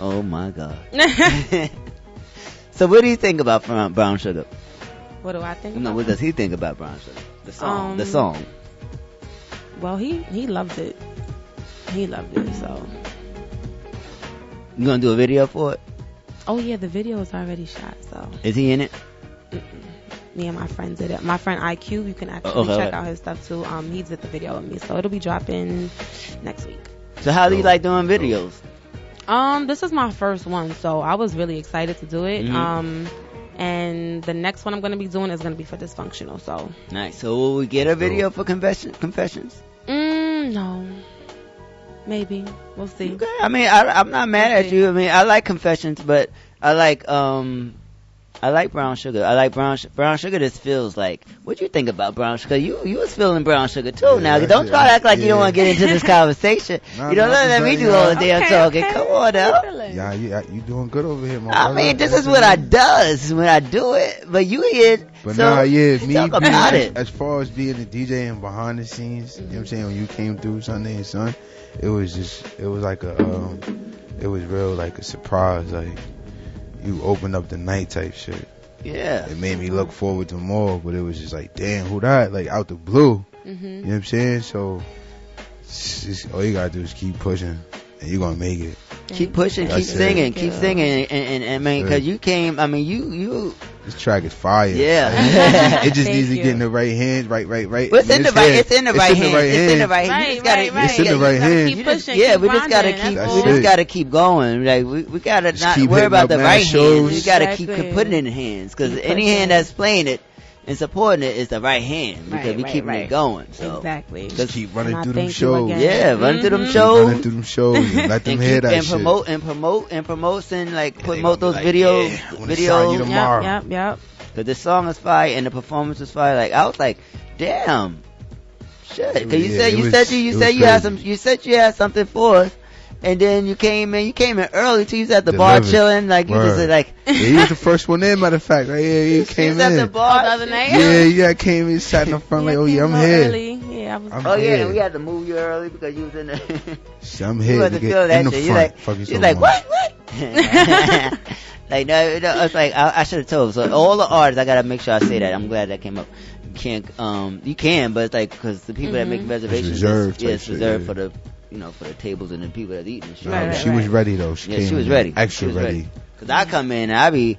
Oh my God. So what do you think about brown sugar? What do I think about? No, what does he think about brown sugar? The song. Well, he loved it. He loved it, so. You going to do a video for it? Oh, yeah, the video is already shot, so. Is he in it? Mm-mm. Me and my friend did it. My friend IQ, you can actually check out his stuff, too. He did the video with me, so it'll be dropping next week. So how do you like doing videos? This is my first one, so I was really excited to do it. Mm-hmm. And the next one I'm going to be doing is going to be for Dysfunctional. So nice. So will we get a video for Confessions? No. Maybe. We'll see. Okay. I mean, I'm not mad at you. I mean, I like Confessions, but I like brown sugar. I like brown sugar. This feels like. What do you think about brown sugar? You was feeling brown sugar too. Yeah, now don't try to act like you don't want to get into this conversation. No, you don't let me do all the damn talking. Okay. Come on now. Yeah, you doing good over here, my brother. I mean, this is what I does when I do it. But you here, but so me talk about it. As far as being the DJ and behind the scenes, you know what I'm saying. When you came through Sunday and Sun, it was like a, it was real like a surprise, like. You opened up the night type shit. Yeah. It made me look forward to more, but it was just like, damn, who that? Like, out the blue. Mm-hmm. You know what I'm saying? So, all you gotta do is keep pushing, and you're gonna make it. Keep pushing, keep singing, and I mean, because you came, I mean, you this track is fire. Yeah. It just needs to get in the right hand. Right. Well, it's in the right hand. Keep pushing. Yeah, we just gotta keep. We just gotta keep going. Like we gotta not worry about the right hand. We gotta keep putting it in the hands, because any hand that's playing it and supporting it is the right hand, because we keeping it going. So. Exactly. Just keep running through them shows. Yeah, running through them shows. Running through them shows. Let them hear that shit. And promote those videos. Yeah, videos. Yep. Because the song is fire and the performance is fire. Like I was like, damn, shit. Because you said you had something for us. And then you came in early too. You was at the bar chilling, like you just like. Yeah, you was the first one in. Matter of fact, right? Yeah, you came in. You was at the bar the other night. Yeah, I came in, sat in the front, like, oh yeah, I'm here. Early. Yeah, we had to move you early because you was in the. I'm here. You had to feel that shit. You're like, what? Like no, it's like I should have told. So all the artists, I gotta make sure I say that. I'm glad that came up. You can, but it's like because the people that make reservations, it's reserved for the. For the tables and the people that eating. She was ready though. She was ready. Extra ready. Cause I come in and I be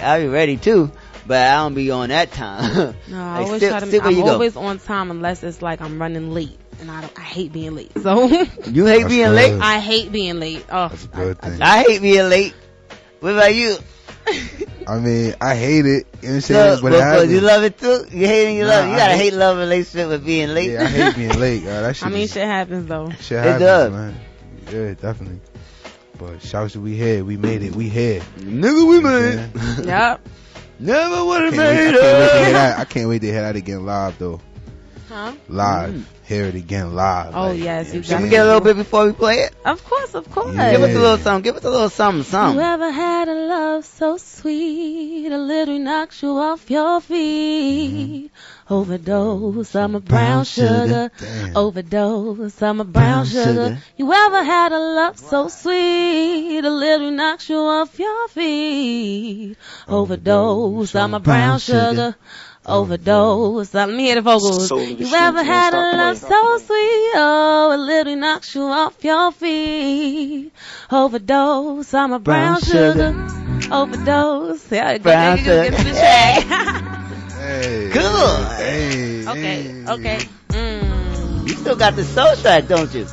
ready too, but I don't be on that time. No, like, I'm always on time unless it's like I'm running late, and I hate being late. So you hate being late? I hate being late. Oh, that's a good thing. I hate being late. What about you? I mean, I hate it. You know what I'm saying? But you love it too? You hate and you love it. You gotta hate love relationship with being late. Yeah, I hate being late. Shit happens though. It happens, man. Yeah, definitely. But shouts to we here. We made it. We here. Nigga, we made it. Yep. Never would have made it. I can't wait to hear that again live though. Huh? Live. Hear it again live. Oh, like, yes. Can we get a little bit before we play it? Of course. Yeah. Give us a little something. You ever had a love so sweet, a little knocks you off your feet? Overdose, I'm a brown sugar. Overdose, I'm a brown sugar. You ever had a love so sweet, a little knocks you off your feet? Overdose, I'm a brown sugar. Overdose, I'm here to vocals. You ever had a love so sweet, oh, it literally knocks you off your feet? Overdose, I'm a brown sugar. Overdose, yeah, brown sugar. Hey, good. Hey, okay. You still got the soul track, don't you?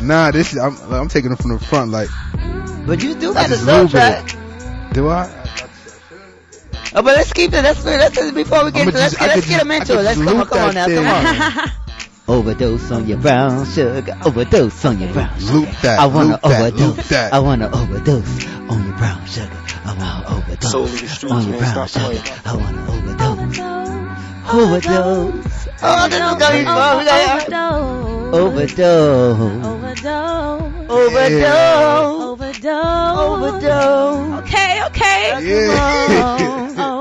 Nah, this is, I'm taking it from the front, like. But you do got the soul track. Do I? Oh, but let's keep it. Let's before we get to let's get them into it. Let's come on now. Overdose on your brown sugar. Overdose on your brown sugar. Loop that. I wanna overdose. I wanna overdose on your brown sugar. I wanna overdose on your brown sugar. I wanna overdose. Overdose. Oh, this is going far. We got overdose. Okay. Yeah.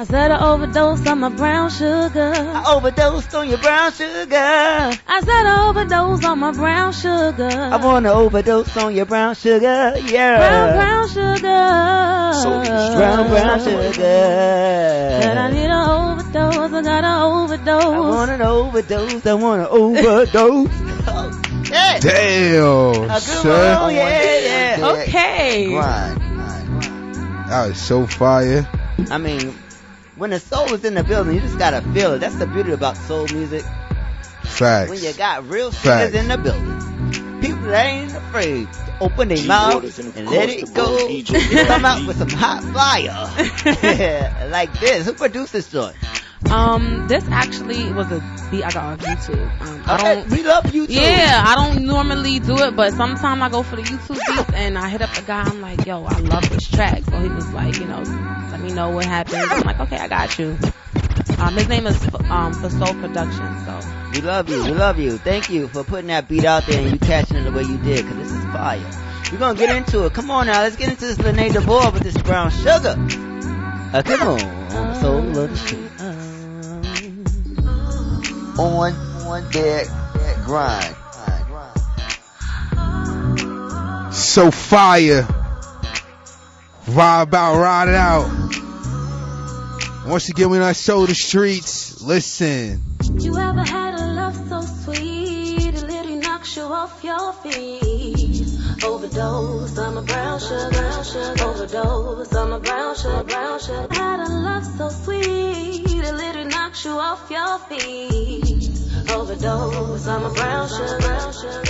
I said I overdosed on my brown sugar. I overdosed on your brown sugar. I said I overdosed on my brown sugar. I wanna overdose on your brown sugar. Yeah. Brown sugar. So brown sugar. Said I need an overdose. I gotta overdose. I want an overdose. I wanna overdose. Yeah. Damn, sir. Oh, yeah. Okay. That was so fire. I mean, when the soul is in the building, you just gotta feel it. That's the beauty about soul music. Facts. When you got real singers in the building, people that ain't afraid to open their mouth and let it go. Come out with some hot fire. Like this. Who produced this joint? This actually was a beat I got off YouTube. We love YouTube. Yeah, I don't normally do it, but sometimes I go for the YouTube beats and I hit up a guy. I'm like, yo, I love this track. So he was like, let me know what happened. I'm like, okay, I got you. His name is For Soul Productions. So we love you. Thank you for putting that beat out there and you catching it the way you did, because this is fire. We're gonna get into it. Come on now, let's get into this Lenae DeVore with this brown sugar. Come on, Soul Love Street. On that grind. So fire. Ride it out. Once again, we're on Solar Streets. Listen. You ever had a love so sweet, it literally knocks you off your feet? Overdose on my brown sugar. Overdose on my brown sugar. Had a love so sweet, it literally knocks you off your feet. Overdose on my brown sugar.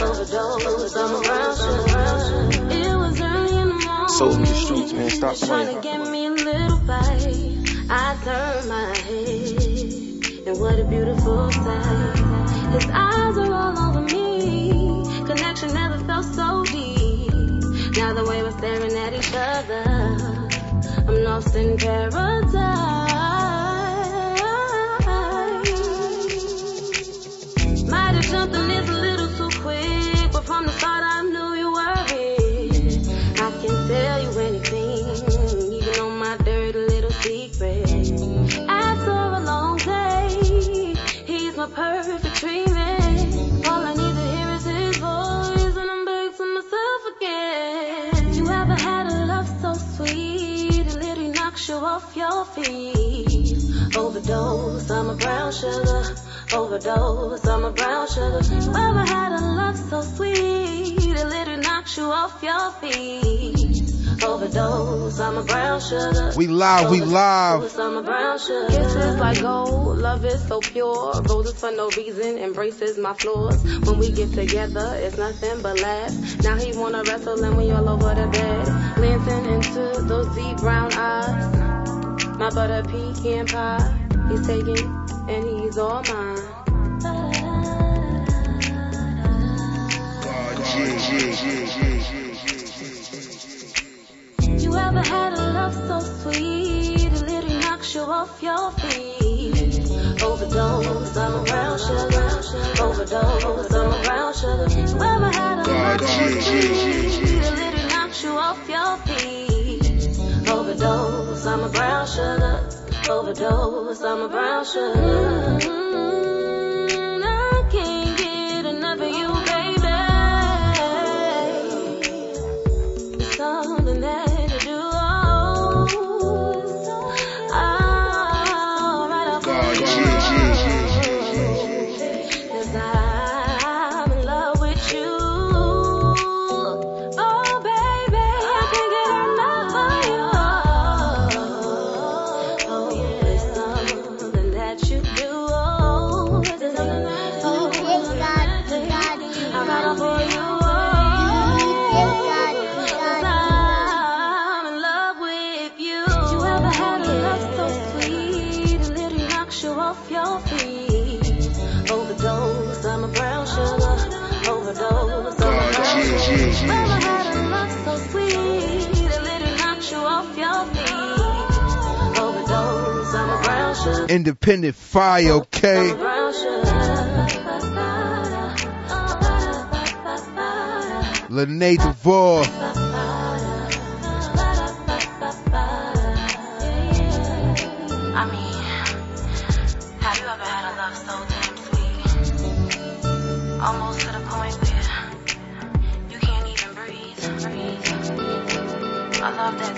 Overdose on my brown sugar. It was early in the morning. So in the streets, man, stop playing. Trying to get me a little bite. I turned my head, and what a beautiful sight. His eyes are all over me. Connection never felt so deep. Now the way we're staring at each other, I'm lost in paradise. Might have jumped on this a little too quick, but from the start I knew you were here. I can tell you anything, even on my dirty little secret. After a long day, he's my perfect treatment. Off your feet. Overdose on my brown sugar. Overdose on my brown sugar. Ever had a love so sweet, it literally knocks you off your feet. Overdose on my brown sugar. We live. Overdose on my brown sugar. Kisses like gold, love is so pure. Roses for no reason, embraces my flaws. When we get together, it's nothing but laughs. Now he wanna wrestle and we all over the bed, glancing into those deep brown eyes. My butter pecan pie, he's taking and he's all mine. You ever had a love so sweet, it literally knocks you off your feet? Overdose on my brown sugar. Overdose on my brown sugar. You ever had a love so sweet, it literally knocks you off your feet? Overdose on my brown sugar. Overdose on my brown sugar. I can't get enough of you, baby. It's something that you do. All right, I'll go. 'Cause I'm in love with you. Independent Fire, okay. Lenae DeVore. I mean, have you ever had a love so damn sweet? Almost to the point where you can't even breathe. I love that.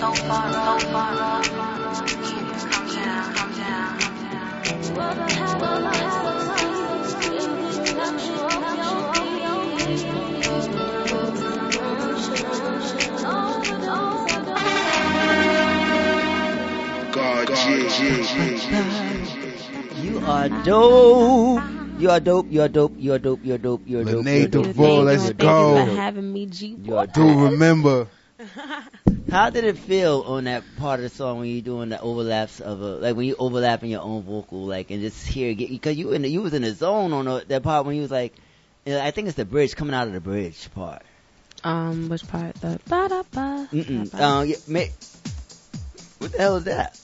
So far, you are dope. You're dope. Lenae DeVore, let's go. Thank you for having me, G Waters. Do remember. How did it feel on that part of the song when you're doing the overlaps of a, like when you overlapping your own vocal, like, and just hear, because you was in the zone on that part when you was like, I think it's the bridge, coming out of the bridge part. Which part? The ba da ba. What the hell is that?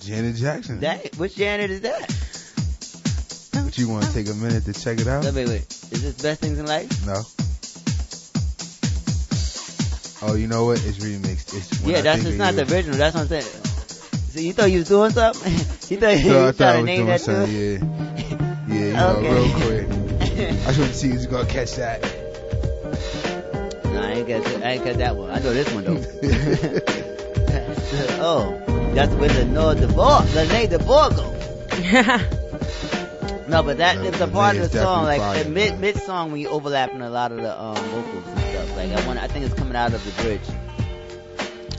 Janet Jackson. That, which Janet is that? But you want to take a minute to check it out? Wait. Is this Best Things in Life? No. Oh, you know what? It's remixed. It's not the original. That's what I'm saying. So you thought you was doing something? I thought I was doing something. Yeah. Real quick. I just want to see if you going to catch that. No, I ain't catch that one. I know this one, though. That's with the Lenae DeVore. No, but that is a part of the song, like the mid song when you overlapping a lot of the vocals and stuff. Like I think it's coming out of the bridge.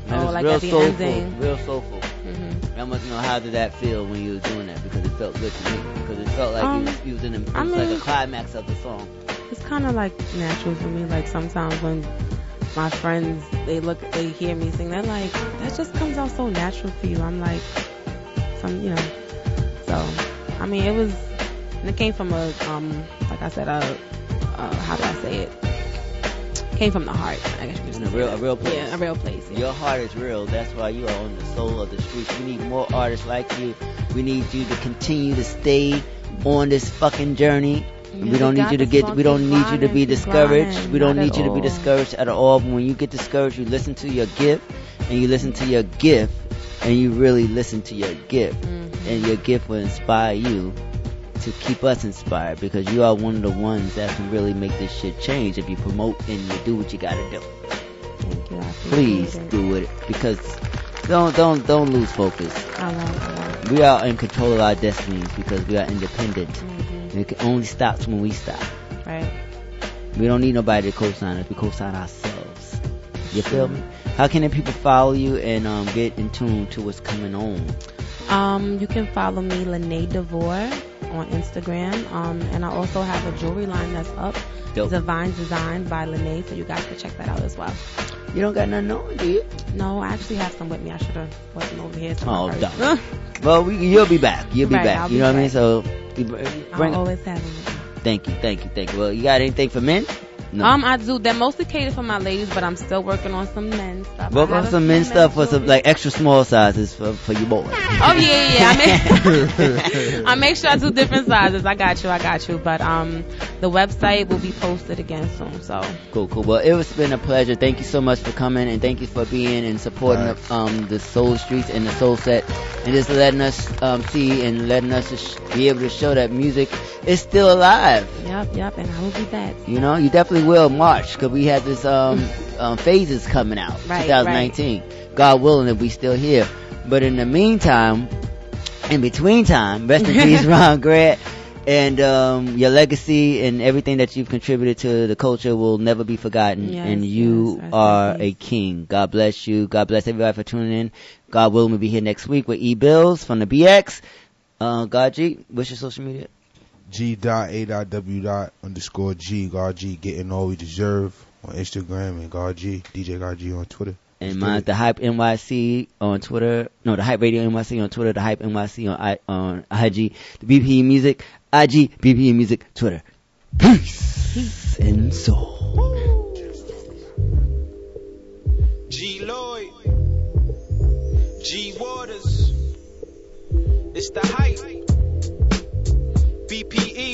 And it's like real soulful, real soulful. Mm-hmm. I must know how did that feel when you were doing that, because it felt good to me. Because it felt like you was in it was like a climax of the song. It's kind of like natural for me. Like sometimes when my friends they hear me sing, they're like, that just comes out so natural for you. I'm like, so I mean it was. And it came from like I said, how do I say it? Came from the heart, I guess you could say. A real place. Yeah, a real place. Yeah. Your heart is real. That's why you are on the soul of the streets. We need more artists like you. We need you to continue to stay on this fucking journey. We don't need you to get. We don't need you to be discouraged. We don't need you to be discouraged at all. But when you get discouraged, you listen to your gift, and you listen to your gift, and you really listen to your gift, and your gift will inspire you. To keep us inspired, because you are one of the ones that can really make this shit change if you promote and you do what you gotta do. Thank you. Please do it, because don't lose focus. We are in control of our destinies because we are independent. Mm-hmm. It only stops when we stop. Right. We don't need nobody to co-sign us. We co-sign ourselves. You feel me? How can the people follow you and get in tune to what's coming on? You can follow me, Lenae DeVore, on Instagram, and I also have a jewelry line that's up. Dope. Divine Design by Lenae, so you guys can check that out as well. You don't got nothing on, do you? No, I actually have some with me. I should have brought them over here. Oh, dumb. Well, you'll be back. You'll be back. You know what I mean? So I'll always have them. Thank you. Well, you got anything for men? No. I do. They're mostly catered for my ladies, but I'm still working on some men stuff. Work on some men stuff for some like extra small sizes for your boys. Oh yeah. I make sure I do different sizes. I got you. But the website will be posted again soon. So cool. Well, it's been a pleasure. Thank you so much for coming, and thank you for being and supporting the Soul Streets and the Soul Set, and just letting us see and letting us be able to show that music is still alive. Yep. And I will be back. You know, you definitely. Will March, because we had this phases coming out 2019, God willing, if we still here. But in the meantime, in between time, rest in peace Ron Grant, and your legacy and everything that you've contributed to the culture will never be forgotten. And you are a king. God bless you. God bless everybody for tuning in. God willing, we'll be here next week with E Bills from the BX. God G, what's your social media? G.A.W._G. God G, getting all we deserve on Instagram, and God G, DJ God G on Twitter. And mine, The Hype NYC on Twitter. No, The Hype Radio NYC on Twitter. The Hype NYC on IG. The BPE Music, IG, BPE Music, Twitter. Peace and soul. G Lloyd, G Waters. It's The Hype. BPE,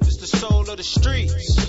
it's the soul of the streets.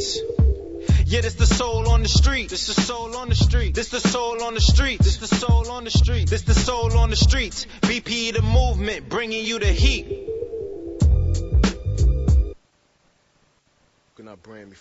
Yeah, this the soul on the street. This the soul on the street. This the soul on the street. This the soul on the street. This the soul on the streets. BPE the movement, bringing you the heat. Can I brand me?